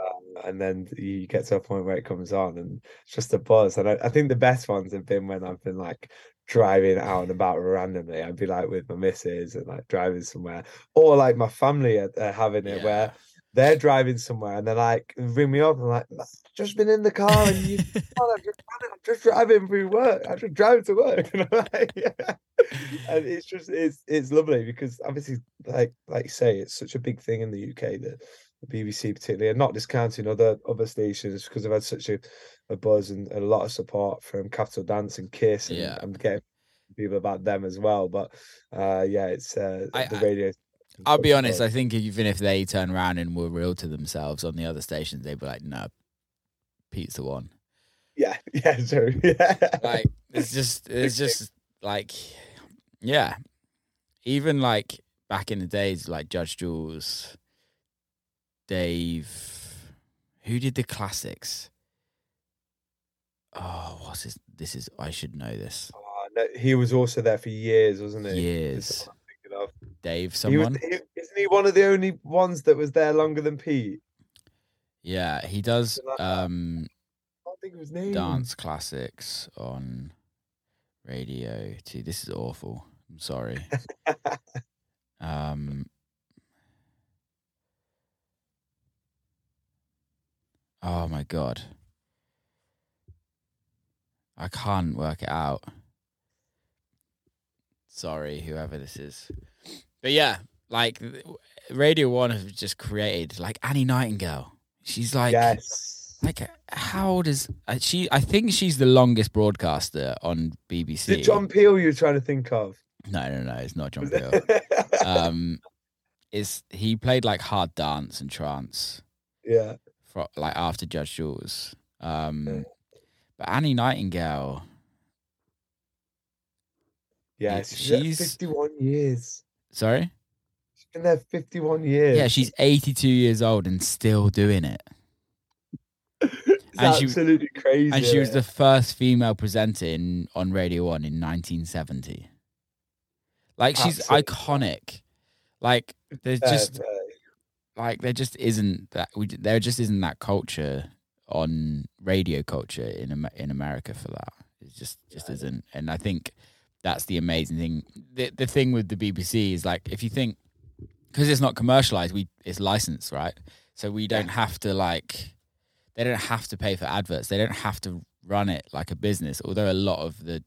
Um, and then you get to a point where it comes on and it's just a buzz. And I, I think the best ones have been when I've been like driving out and about randomly. I'd be like with my missus and like driving somewhere, or like my family are, are having it yeah. where they're driving somewhere and they're like, ring me up. And I'm like, I've just been in the car and you, oh, I'm, just, I'm just driving through work. I'm just driving to work. And I'm like, yeah. And it's just, it's it's lovely because obviously, like like you say, it's such a big thing in the U K, that the B B C particularly, and not discounting other other stations because I've had such a, a buzz and a lot of support from Capital Dance and Kiss. And yeah. I'm getting people about them as well. But uh, yeah, it's uh, I, the radio. I, I'll be honest, I think even if they turn around and were real to themselves on the other stations, they'd be like, no, Pete's the one. Yeah, yeah, true. Yeah. Like, it's just, it's just like, yeah. Even like back in the days, like Judge Jules, Dave, who did the classics? Oh, what's this? This is, I should know this. Oh, he was also there for years, wasn't he? Years. Dave, someone he was, he, isn't he one of the only ones that was there longer than Pete? Yeah, he does. Um, I can't think of his name. Dance classics on Radio Two. This is awful. I'm sorry. um. Oh my god, I can't work it out. Sorry, whoever this is. But yeah, like Radio One have just created like Annie Nightingale. She's like, yes. Like how old is she? I think she's the longest broadcaster on B B C. Is it John Peel you're trying to think of? No, no, no, it's not John Peel. um, is he played like hard dance and trance? Yeah, for, like after Judge Jules. Um, yeah. But Annie Nightingale, yeah, she's, she's fifty-one years. Sorry? She's been there fifty-one years. Yeah, she's eighty-two years old and still doing it. It's and absolutely she, crazy. And she was the first female presenter in, on Radio one in nineteen seventy. Like, she's absolutely iconic. Like, there's just... Fair, fair. Like, there just isn't that... We, there just isn't that culture on radio culture in, in America for that. It just, just yeah. isn't. And I think... That's the amazing thing. The the thing with the B B C is like, if you think, because it's not commercialized, we it's licensed, right? So we don't have to like, they don't have to pay for adverts. They don't have to run it like a business. Although a lot of the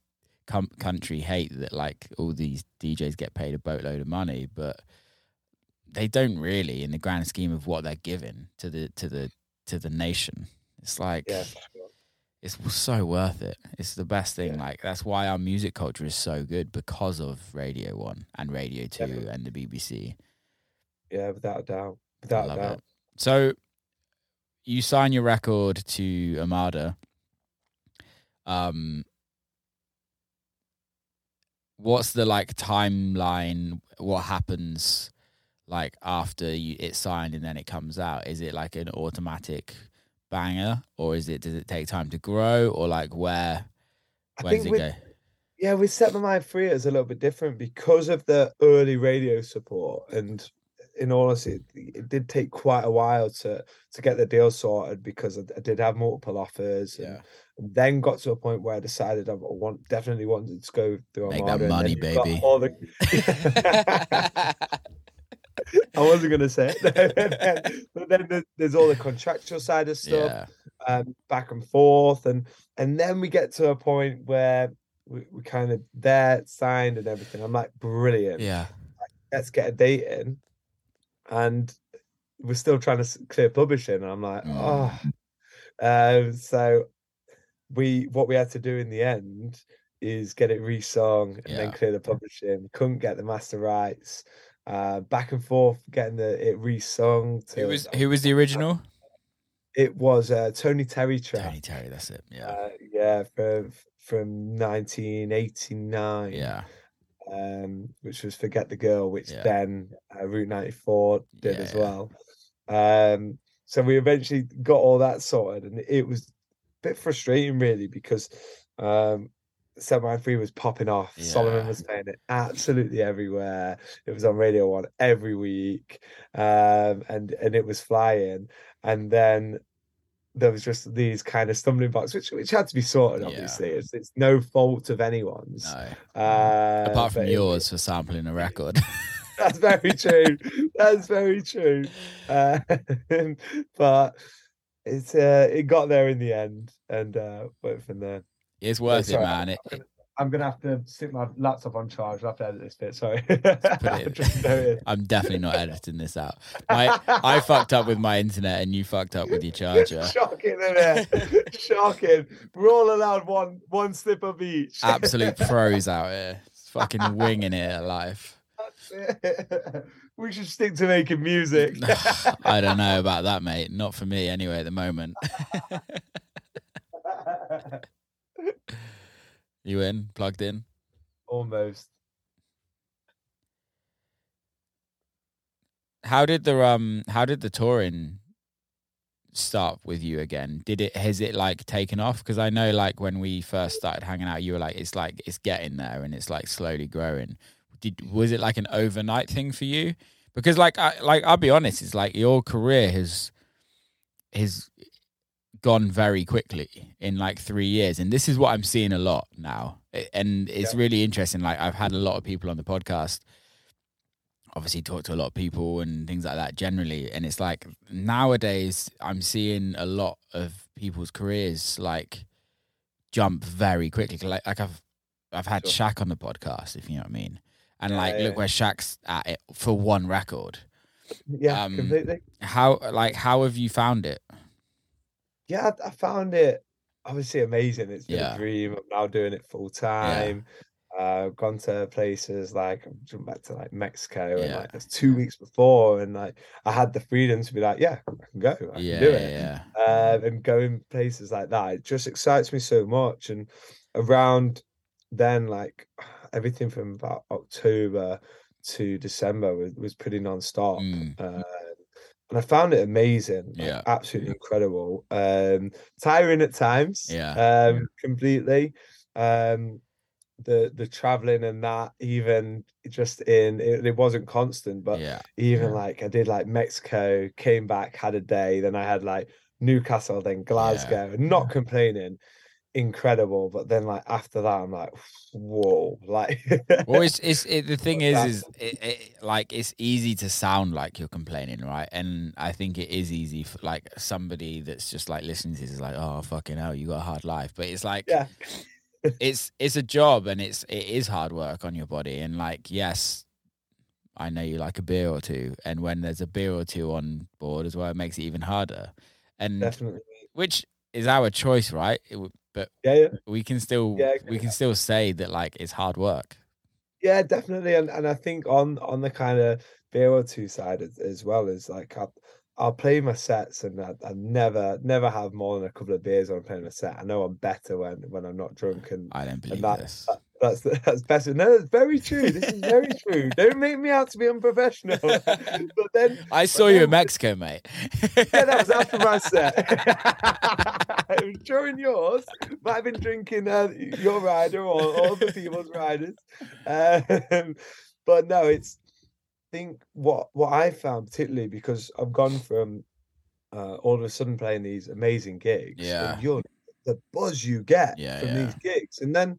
com- country hate that like all these D Js get paid a boatload of money, but they don't really, in the grand scheme of what they're giving to the to the to the nation. It's like. Yeah. It's so worth it. It's the best thing. Yeah. Like, that's why our music culture is so good, because of Radio One and Radio Two Definitely. And the B B C. Yeah, without a doubt. Without I love a doubt. It. So you sign your record to Armada. Um, what's the like timeline? What happens like after you, it's signed and then it comes out? Is it like an automatic banger, or is it does it take time to grow, or like where where does it with, go? Yeah, with Set My Mind Free is a little bit different because of the early radio support, and in all honesty it, it did take quite a while to to get the deal sorted, because I, I did have multiple offers and, yeah. and then got to a point where I decided I want definitely wanted to go through make Armada that money, baby. I wasn't going to say it. But then there's all the contractual side of stuff, yeah. um, back and forth. And and then we get to a point where we, we kind of there, signed and everything. I'm like, brilliant. Yeah. Like, let's get a date in. And we're still trying to clear publishing. And I'm like, mm. oh. Um, so we what we had to do in the end is get it re-sung and yeah. then clear the publishing. Couldn't get the master rights. Uh, back and forth, getting the it re-sung. To, who was who was the original? It was uh, Tony Terry track. Tony Terry, that's it. Yeah, uh, yeah, for, from nineteen eighty-nine. Yeah. Um, which was Forget the Girl, which yeah. then uh, Route ninety-four did yeah, as well. Yeah. Um, so we eventually got all that sorted, and it was a bit frustrating, really, because um, Set My Mind Free was popping off. Yeah. Solomun was playing it absolutely everywhere. It was on Radio one every week, um, and, and it was flying. And then there was just these kind of stumbling blocks, which which had to be sorted, obviously. Yeah. It's, it's no fault of anyone's. No. Uh, Apart from yours it, for sampling a record. That's very true. That's very true. Uh, but it's uh, it got there in the end, and uh, went from there. It's worth oh, sorry, it, man. It, I'm, gonna, I'm gonna have to stick my laptop on charge. I'll have to edit this bit. Sorry, it, I'm definitely not editing this out. My, I fucked up with my internet, and you fucked up with your charger. Shocking, isn't it? Shocking. We're all allowed one one slip of each. Absolute pros out here. It's fucking winging it at life. We should stick to making music. I don't know about that, mate. Not for me, anyway. At the moment. You in? Plugged in? Almost. How did the um? How did the touring start with you again? Did it? Has it like taken off? Because I know, like, when we first started hanging out, you were like, "It's like it's getting there, and it's like slowly growing." Did was it like an overnight thing for you? Because like I like I'll be honest, it's like your career has has gone very quickly in like three years, and this is what I'm seeing a lot now. And it's yeah. really interesting. Like I've had a lot of people on the podcast, obviously talked to a lot of people and things like that generally, and it's like nowadays I'm seeing a lot of people's careers like jump very quickly. Like like I've I've had sure. Shaq on the podcast, if you know what I mean. And, yeah, like, yeah, look yeah. where Shaq's at it for one record. Yeah, um, completely. How, like, how have you found it? Yeah, I, I found it obviously amazing. It's been yeah. a dream. I'm now doing it full time. Yeah. Uh, I've gone to places like, I'm jumping back to, like, Mexico. Yeah. And, like, that's two weeks before. And, like, I had the freedom to be like, yeah, I can go. I yeah, can do it. Yeah. Uh, and going places like that, it just excites me so much. And around... then like everything from about October to December was, was pretty non-stop. Mm. Um, and I found it amazing. Yeah. Like, absolutely incredible. Um, tiring at times. Yeah. Um, yeah. Completely. Um, the, the traveling and that, even just in, it, it wasn't constant, but yeah. even yeah. like I did like Mexico, came back, had a day, then I had like Newcastle, then Glasgow, yeah. not yeah. complaining. Incredible. But then like after that I'm like whoa, like well it's it's it, the thing is is it, it, like it's easy to sound like you're complaining, right? And I think it is easy for like somebody that's just like listening to this is like, oh fucking hell, you got a hard life. But it's like yeah. it's it's a job, and it's it is hard work on your body. And like yes, I know you like a beer or two, and when there's a beer or two on board as well, it makes it even harder. And definitely, which is our choice, right? It, but yeah, yeah. we can still yeah, we can yeah. still say that like it's hard work. Yeah, definitely. And and I think on on the kind of beer or two side as, as well is like I'll, I'll play my sets, and I, I never never have more than a couple of beers when I'm playing a set. I know I'm better when when I'm not drunk, and I don't believe that, this. That, that's that's better. No, that's very true. This is very true. Don't make me out to be unprofessional. But then I saw you then, in Mexico, mate. Yeah, that was after my set. It was during yours. Might have been drinking uh, your rider or other people's riders. Um, but no, it's. I think what what I found particularly, because I've gone from uh, all of a sudden playing these amazing gigs. Yeah. And you're the buzz you get yeah, from yeah. these gigs, and then.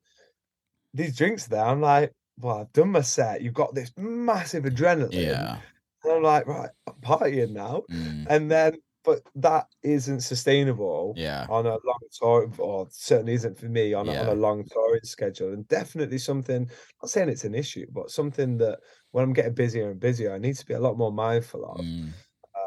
These drinks there, I'm like, well, I've done my set. You've got this massive adrenaline. Yeah. And I'm like, right, I'm partying now. Mm. And then, but that isn't sustainable yeah. on a long tour, or certainly isn't for me on, yeah. a, on a long touring schedule. And definitely something, not saying it's an issue, but something that when I'm getting busier and busier, I need to be a lot more mindful of. Mm.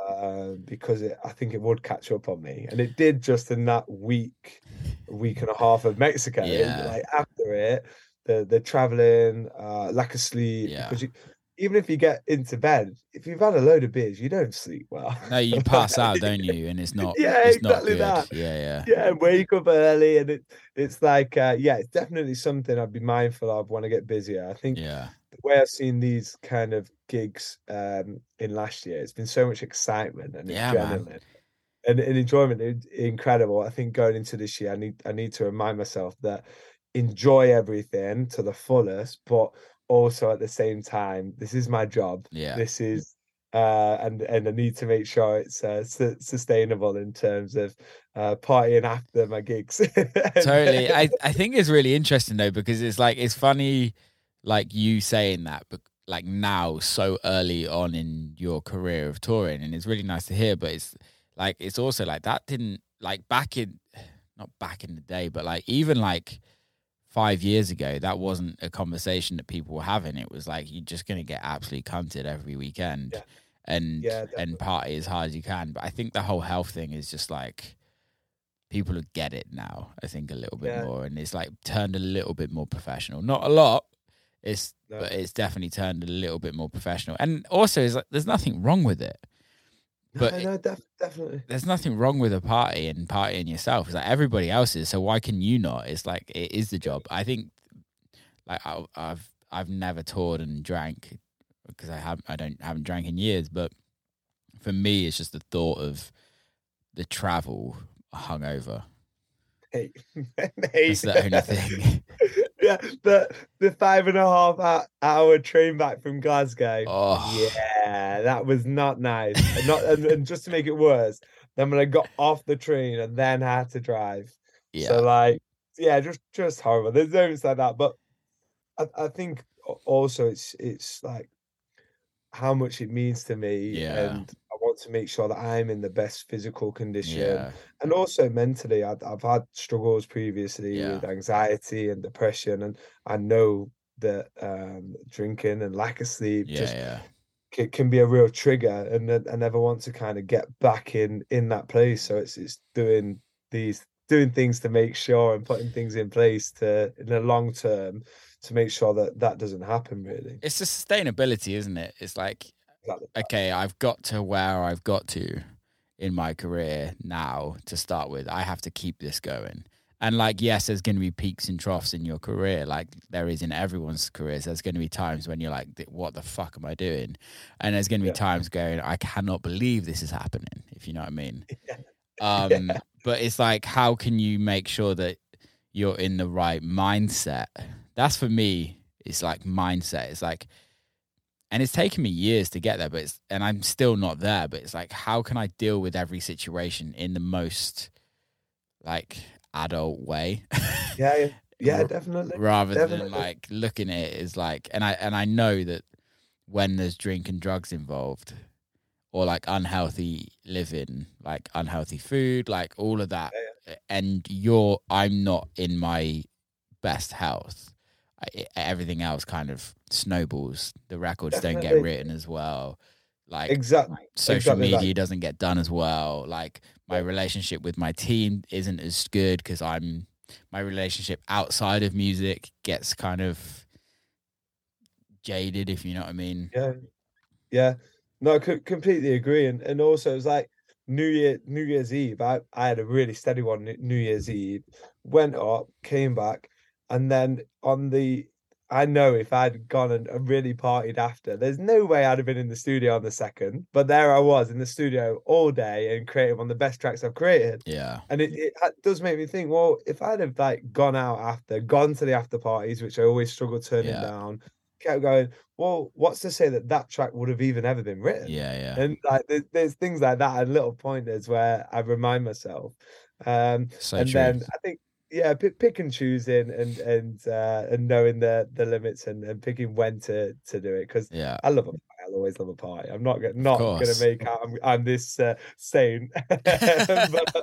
Uh, because it, I think it would catch up on me, and it did just in that week, week and a half of Mexico. Yeah. Like after it, the the traveling, uh, lack of sleep. Yeah. Because you, even if you get into bed, if you've had a load of beers, you don't sleep well. No, you pass out, don't you? And it's not. Yeah, it's exactly not that. Yeah, yeah. Yeah, wake up early, and it, it's like, uh, yeah, it's definitely something I'd be mindful of when I get busier. I think yeah. the way I've seen these kind of gigs um, in last year, it's been so much excitement and yeah, adrenaline. Man. And, and enjoyment, it, incredible. I think going into this year, I need I need to remind myself that enjoy everything to the fullest, but also at the same time, this is my job. Yeah. This is, uh, and and I need to make sure it's uh, su- sustainable in terms of uh, partying after my gigs. Totally. I, I think it's really interesting though, because it's like, it's funny, like you saying that, but like now, so early on in your career of touring, and it's really nice to hear, but it's, like, it's also like that didn't, like back in, not back in the day, but like even like five years ago, that wasn't a conversation that people were having. It was like, you're just going to get absolutely cunted every weekend yeah. and yeah, and party as hard as you can. But I think the whole health thing is just like, people get it now, I think a little bit yeah. more. And it's like turned a little bit more professional. Not a lot, it's no. but it's definitely turned a little bit more professional. And also it's like, there's nothing wrong with it. But no, no, def- definitely. There's nothing wrong with a party and partying yourself. It's like everybody else is, so why can you not? It's like, it is the job. I think, like, I, I've I've never toured and drank because I haven't I don't haven't drank in years. But for me, it's just the thought of the travel hungover. Hey, that's the only thing. Yeah, the the five and a half hour train back from Glasgow. Oh. Yeah, that was not nice. And, not, and, and just to make it worse, then when I got off the train and then had to drive. Yeah. So like, yeah, just just horrible. There's moments like that, but I, I think also it's it's like how much it means to me, yeah. and I want to make sure that I'm in the best physical condition, yeah. and also mentally. I've, I've had struggles previously yeah. with anxiety and depression, and I know that um, drinking and lack of sleep yeah, just yeah. Can, can be a real trigger, and I never want to kind of get back in in that place. So it's it's doing these doing things to make sure and putting things in place to in the long term to make sure that that doesn't happen. Really, it's the sustainability, isn't it? It's like, okay, I've got to where I've got to in my career now to start with. I have to keep this going. And like, yes, there's going to be peaks and troughs in your career, like there is in everyone's careers. There's going to be times when you're like, what the fuck am I doing? And there's going to be yeah. times going, I cannot believe this is happening, if you know what I mean. Yeah. Um, yeah. But it's like, how can you make sure that you're in the right mindset? That's for me, it's like mindset. It's like, and it's taken me years to get there, but it's, and I'm still not there, but it's like, how can I deal with every situation in the most like adult way? Yeah, yeah, yeah, definitely. Rather definitely. than like looking at it as like, and I, and I know that when there's drink and drugs involved or like unhealthy living, like unhealthy food, like all of that. Yeah, yeah. And you're, I'm not in my best health. Everything else kind of snowballs. The records Definitely. don't get written as well. Like exactly. social exactly media that. doesn't get done as well. Like my yeah. relationship with my team isn't as good because I'm my relationship outside of music gets kind of jaded, if you know what I mean. Yeah, yeah. No, I could completely agree. And and also it was like New Year, New Year's Eve. I I had a really steady one. New Year's Eve went up, came back. And then on the, I know if I'd gone and really partied after, there's no way I'd have been in the studio on the second. But there I was in the studio all day and creative on the best tracks I've created. Yeah. And it, it does make me think, well, if I'd have like gone out after, gone to the after parties, which I always struggle turning yeah. down, kept going, well, what's to say that that track would have even ever been written? Yeah, yeah. And like there's, there's things like that and little pointers where I remind myself. Um, so and true. Then I think, yeah, pick and choosing and and uh, and knowing the the limits and, and picking when to, to do it because yeah. I love a party. I'll always love a party. I'm not gonna, not gonna make out I'm, I'm this uh, sane. But,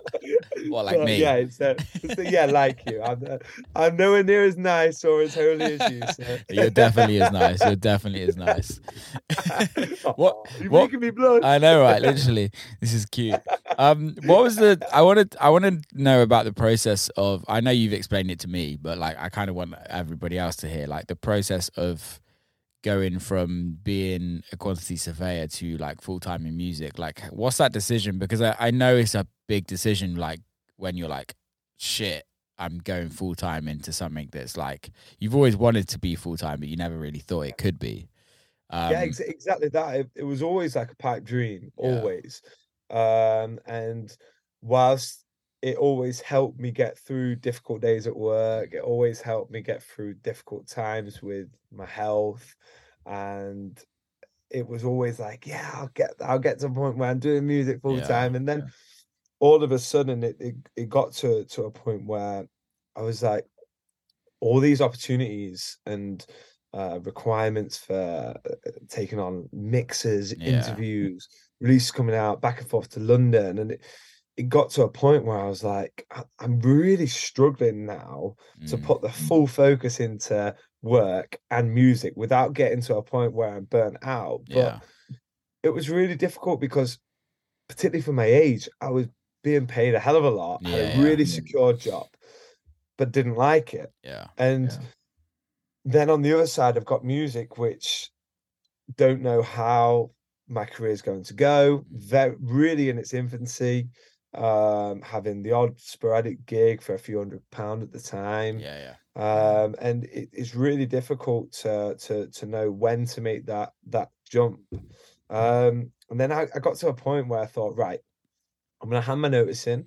well, like but, me, yeah, it's, uh, it's, yeah, like you. I'm uh, I'm nowhere near as nice or as holy as you. So. You're definitely as nice. You're definitely as nice. What? You're what? Making me blush. I know, right? Literally, this is cute. Um, what was the? I wanted. I want to know about the process of. I I know you've explained it to me, but like I kind of want everybody else to hear like the process of going from being a quantity surveyor to like full-time in music? Like, what's that decision? Because I, I know it's a big decision, like when you're like, shit, I'm going full-time into something that's like, you've always wanted to be full-time, but you never really thought it could be. Um, yeah, ex- exactly that. It, it was always like a pipe dream, yeah. always. Um, and whilst it always helped me get through difficult days at work, it always helped me get through difficult times with my health. And it was always like, yeah, I'll get I'll get to a point where I'm doing music full yeah, time. And then yeah. all of a sudden it, it, it got to, to a point where I was like, all these opportunities and Uh, requirements for taking on mixes, yeah. interviews, releases coming out, back and forth to London. And it, it got to a point where I was like, I, I'm really struggling now mm. to put the full focus into work and music without getting to a point where I'm burnt out. But yeah. it was really difficult because, particularly for my age, I was being paid a hell of a lot, yeah, had a really yeah. secure job, but didn't like it. Yeah. And yeah. then on the other side, I've got music, which don't know how my career is going to go. They're really in its infancy, um, having the odd sporadic gig for a few hundred pounds at the time. Yeah, yeah. Um, and it, it's really difficult to, to to know when to make that that jump. Um, and then I, I got to a point where I thought, right, I'm going to hand my notice in,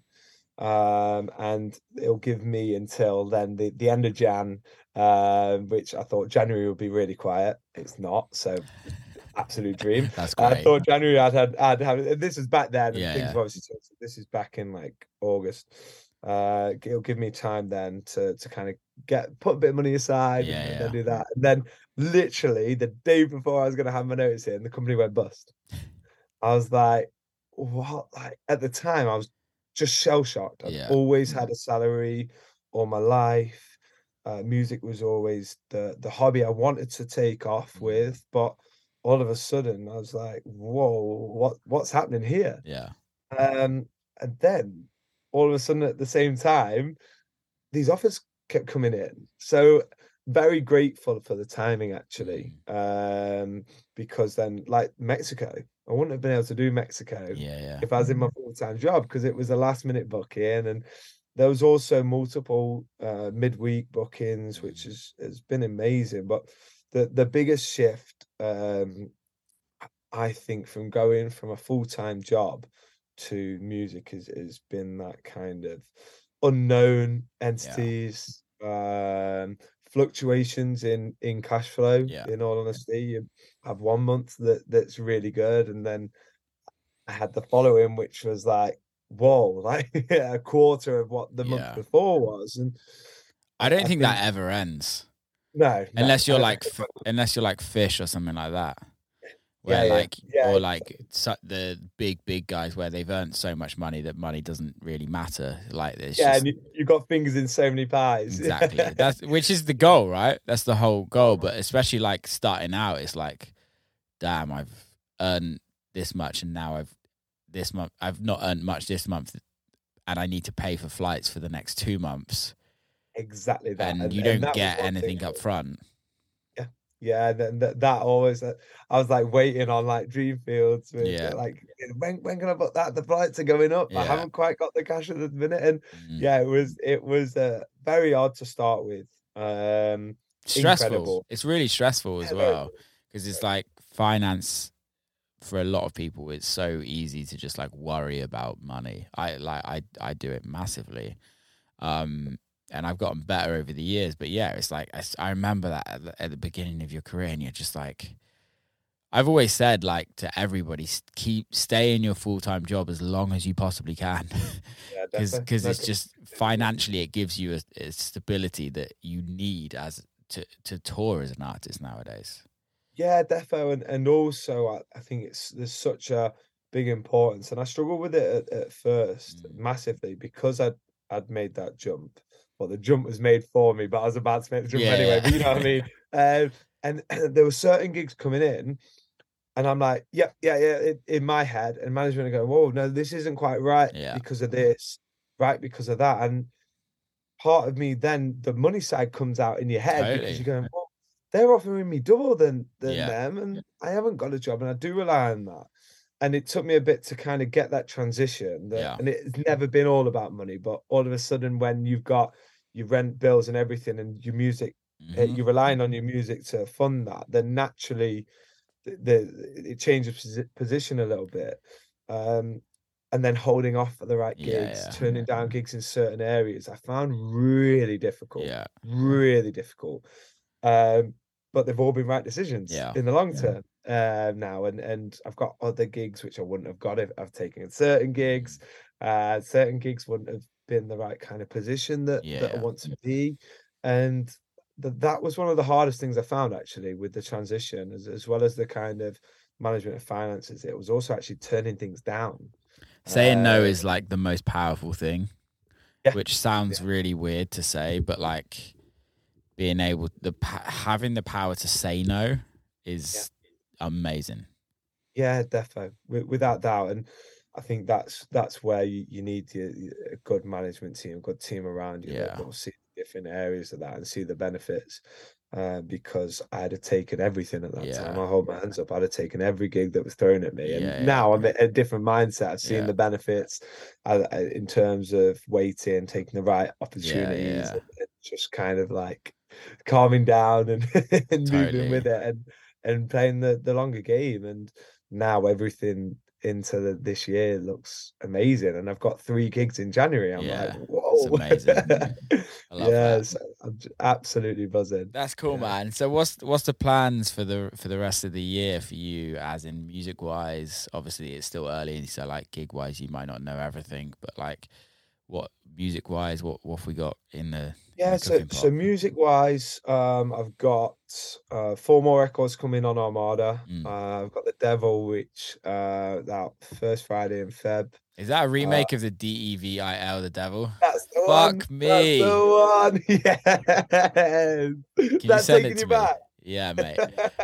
um, and it'll give me until then the, the end of Jan. Uh, which I thought January would be really quiet. It's not, so absolute dream. That's great. I thought January I'd had, I'd have. This is back then. Yeah, things yeah. obviously. This is back in like August. Uh, it'll give me time then to to kind of get put a bit of money aside yeah, and yeah. then do that. And then literally the day before I was going to have my notice in, the company went bust. I was like, what? Like at the time, I was just shell shocked. I've yeah. always had a salary all my life. Uh, music was always the, the hobby I wanted to take off with, but all of a sudden I was like, whoa, what what's happening here? Yeah. Um, and then all of a sudden at the same time, these offers kept coming in. So very grateful for the timing, actually, um, because then like Mexico, I wouldn't have been able to do Mexico yeah, yeah. if I was in my full-time job because it was a last-minute booking. And there was also multiple uh, midweek bookings, which is, has been amazing. But the, the biggest shift, um, I think, from going from a full-time job to music has is, is been that kind of unknown entities, yeah. um, fluctuations in, in cash flow, yeah. in all honesty. You have one month that that's really good, and then I had the following, which was like, whoa, like yeah, a quarter of what the yeah. month before was. And I don't I think, think that ever ends. No, unless no, you're like f- unless you're like Fish or something like that, where yeah, like yeah, or yeah. like the big big guys where they've earned so much money that money doesn't really matter. Like this, yeah, just... and you've got fingers in so many pies. Exactly, that's which is the goal, right? That's the whole goal. But especially like starting out, it's like, damn, I've earned this much, and now I've. This month I've not earned much this month and I need to pay for flights for the next two months. Exactly that. And, and you and don't get anything thing. Up front. Yeah. Yeah. Then that, that always, uh, I was like waiting on like Dreamfields. With, yeah. Like, when, when can I book that? The flights are going up. Yeah. I haven't quite got the cash at the minute. And mm. yeah, it was, it was uh, very hard to start with. Um, stressful. Incredible. It's really stressful as yeah, well. Because it's like finance. For a lot of people, it's so easy to just like worry about money. I like I I do it massively, um, and I've gotten better over the years. But yeah, it's like I, I remember that at the, at the beginning of your career, and you're just like, I've always said like to everybody, keep stay in your full time job as long as you possibly can, because yeah, because it's just financially it gives you a, a stability that you need as to to tour as an artist nowadays. Yeah, defo, and, and also I, I think it's there's such a big importance, and I struggled with it at, at first mm. massively because I'd I'd made that jump. Well, the jump was made for me, but I was about to make the jump yeah, anyway. Yeah. But you know what I mean? Um, and, and there were certain gigs coming in, and I'm like, yeah, yeah, yeah, it, in my head, and management are going, whoa, no, this isn't quite right yeah. because of this, right because of that, and part of me then the money side comes out in your head totally. Because you're going, whoa. they're offering me double than than yeah. them, and yeah. I haven't got a job, and I do rely on that. And it took me a bit to kind of get that transition. That, yeah. And it's never been all about money, but all of a sudden, when you've got your rent bills and everything, and your music, mm-hmm. uh, you're relying on your music to fund that, then naturally, the, the it changes position a little bit. Um, and then holding off for the right gigs, yeah, yeah, turning yeah. down gigs in certain areas, I found really difficult, yeah. really difficult. Um, but they've all been right decisions yeah. in the long yeah. term uh, now. And and I've got other gigs which I wouldn't have got if I've taken certain gigs. Uh, certain gigs wouldn't have been the right kind of position that, yeah. that I want to be. And th- that was one of the hardest things I found, actually, with the transition, as, as well as the kind of management of finances. It was also actually turning things down. Saying uh, no is like the most powerful thing, yeah. which sounds yeah. really weird to say, but like... being able the having the power to say no is yeah. amazing. Yeah, definitely, without doubt. And I think that's that's where you, you need your, your, a good management team, a good team around you. Yeah, see different areas of that and see the benefits. Uh, because I'd have taken everything at that yeah. time. I hold my hands up. I'd have taken every gig that was thrown at me. And yeah, yeah, now yeah. I'm at a different mindset. I've seen yeah. the benefits uh, in terms of waiting, taking the right opportunities, yeah, yeah. And, and just kind of like calming down and, and totally. moving with it and, and playing the, the longer game. And now everything into the, this year looks amazing. And I've got three gigs in January. I'm yeah. like, whoa. It's amazing. I love yeah, that. So I'm absolutely buzzing. That's cool, yeah. man. So what's what's the plans for the for the rest of the year for you, as in music wise? Obviously it's still early, so like gig wise you might not know everything, but like what music wise, what what have we got in the yeah, in the so pot? so music wise, um I've got uh four more records coming on Armada. Mm. Uh, I've got The Devil, which uh that first Friday in February. Is that a remake uh, of the D E V I L, The Devil? That's the Fuck one. Fuck me. That's the one. Yes. Can you that's send taking it to you me? Back. Yeah, mate.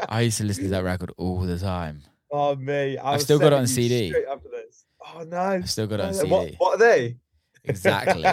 I used to listen to that record all the time. Oh, mate. I I've still got it on C D. Straight after this. Oh, no. I've still got it on C D. What, what are they? Exactly.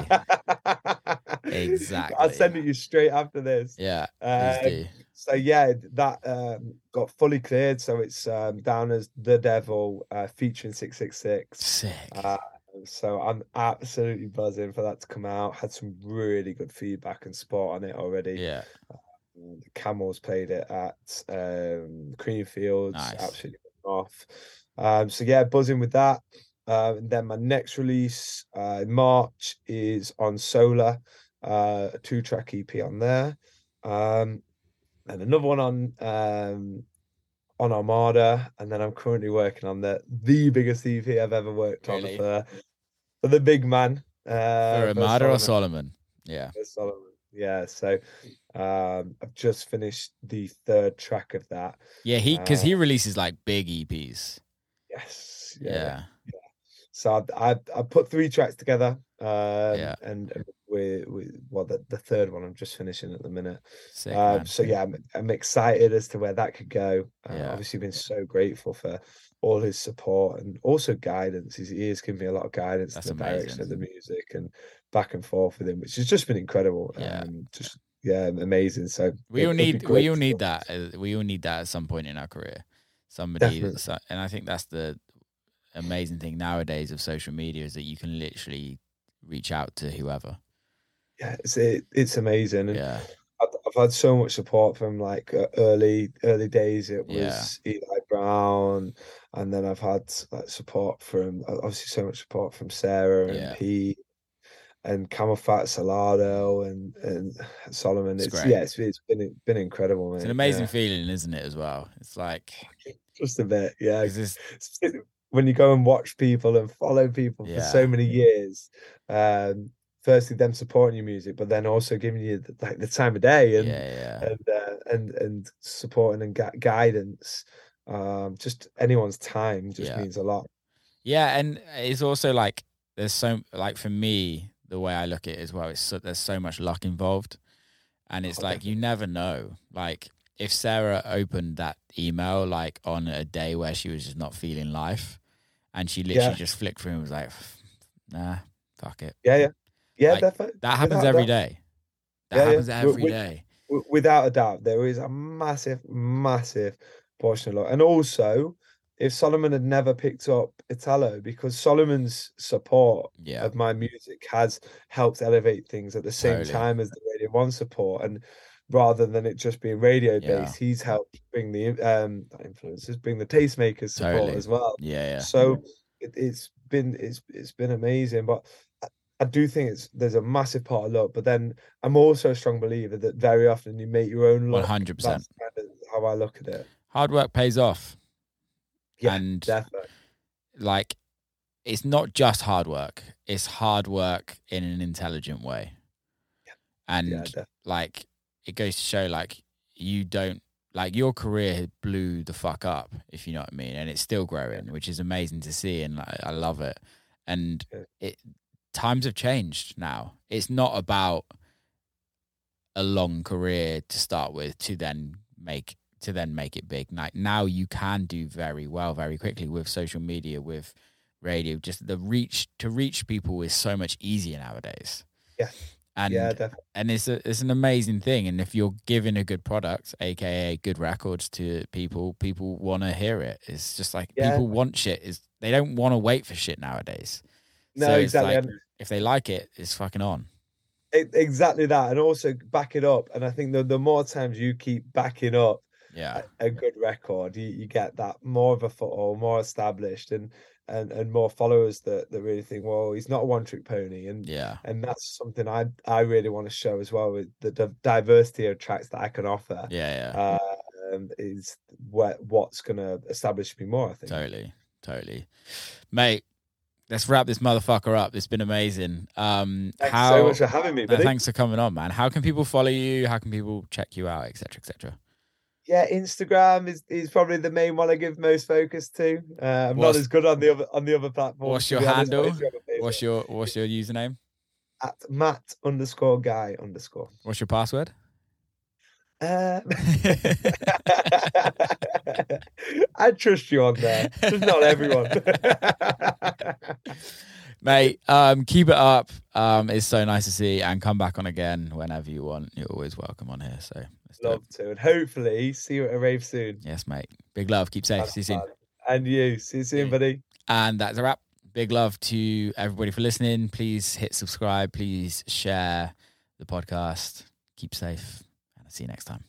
Exactly. I'll send it you straight after this. Yeah. Uh, do. So, yeah, that um, got fully cleared. So it's um, down as The Devil uh, featuring six six six. Sick. Uh, so I'm absolutely buzzing for that to come out. Had some really good feedback and support on it already. Yeah. Uh, the Camels played it at um, Creamfields. Nice. Absolutely off. Um, so, yeah, buzzing with that. Uh, and then my next release uh, in March is on Solar, uh, a two-track E P on there, um, and another one on um, on Armada. And then I'm currently working on the the biggest E P I've ever worked really? on for, for the big man. Uh, for Armada or Solomun? Yeah. Solomun. Yeah. So um, I've just finished the third track of that. Yeah, he because uh, he releases like big E Ps. Yes. Yeah. yeah. yeah. So I, I I put three tracks together, um, yeah. and we we well the, the third one I'm just finishing at the minute. Sick, um, so yeah, I'm, I'm excited as to where that could go. Uh, yeah. Obviously, been so grateful for all his support and also guidance. His ears give me a lot of guidance That's in the amazing. direction of the music and back and forth with him, which has just been incredible. Yeah, um, just yeah, amazing. So we all need we all need that we all need that at some point in our career. Somebody, that's, and I think that's the amazing thing nowadays of social media is that you can literally reach out to whoever. Yeah, it's it, it's amazing. And yeah, I've, I've had so much support from like early early days. It was yeah. Eli Brown, and then I've had like support from obviously so much support from Sarah and yeah. Pete and Camel Fat Salado and and Solomun. It's, it's yeah, it's, it's been been incredible. Man. It's an amazing yeah. feeling, isn't it? As well, it's like just a bit. Yeah. It's, when you go and watch people and follow people yeah. for so many years, um, firstly them supporting your music, but then also giving you the, like the time of day and yeah, yeah. and uh, and and supporting and gu- guidance, um, just anyone's time just yeah. means a lot. Yeah, and it's also like there's so like for me the way I look at it as well. It's so, there's so much luck involved, and it's oh, like definitely. you never know. Like if Sarah opened that email like on a day where she was just not feeling life. And she literally yeah. just flicked through and was like, nah, fuck it. Yeah, yeah. Yeah, like, definitely. That happens Without every that. day. That yeah, happens yeah. every we're, day. Without a doubt, there is a massive, massive portion of luck. And also, if Solomun had never picked up Italo, because Solomun's support yeah. of my music has helped elevate things at the same totally. time as the Radio one support. And rather than it just being radio based, yeah. he's helped bring the um influences, bring the tastemakers support totally. as well. Yeah. yeah. So it, it's been it's it's been amazing. But I do think it's there's a massive part of luck, but then I'm also a strong believer that very often you make your own luck. one hundred percent. That's kind of how I look at it. Hard work pays off. Yeah, and definitely. Like, it's not just hard work. It's hard work in an intelligent way. Yeah. And yeah, like, it goes to show, like, you don't, like, your career blew the fuck up, if you know what I mean. And it's still growing, which is amazing to see. And like, I love it. And yeah. it, times have changed now. It's not about a long career to start with to then make to then make it big. Like, now you can do very well very quickly with social media, with radio. Just the reach to reach people is so much easier nowadays. Yeah. And yeah, definitely. And it's a, it's an amazing thing. And if you're giving a good product, aka good records, to people, people want to hear it. It's just like yeah. people want shit. Is they don't want to wait for shit nowadays. No, so exactly. Like, if they like it, it's fucking on. It, exactly that. And also back it up. And I think the, the more times you keep backing up yeah. a, a good record, you, you get that more of a foothold, more established, and and, and more followers that, that really think, well, he's not a one-trick pony. And yeah. and that's something I I really want to show as well, with the, the diversity of tracks that I can offer. Yeah, yeah. Uh, um, is what, what's going to establish me more, I think. Totally, totally. Mate, let's wrap this motherfucker up. It's been amazing. Um, thanks how, so much for having me, buddy. No, thanks for coming on, man. How can people follow you? How can people check you out, et cetera, et cetera? Yeah, Instagram is, is probably the main one I give most focus to. Uh, I'm what's, not as good on the other on the other platforms. What's your handle? Honest, what's your What's your username? At Matt underscore Guy underscore. What's your password? Um, I trust you on there. Just not everyone. Mate, um, keep it up. Um, it's so nice to see you, and come back on again whenever you want. You're always welcome on here. So love to, and hopefully see you at a rave soon. Yes, mate. Big love. Keep safe. That's see you soon. Fun. And you. See you soon, buddy. And that's a wrap. Big love to everybody for listening. Please hit subscribe. Please share the podcast. Keep safe. See you next time.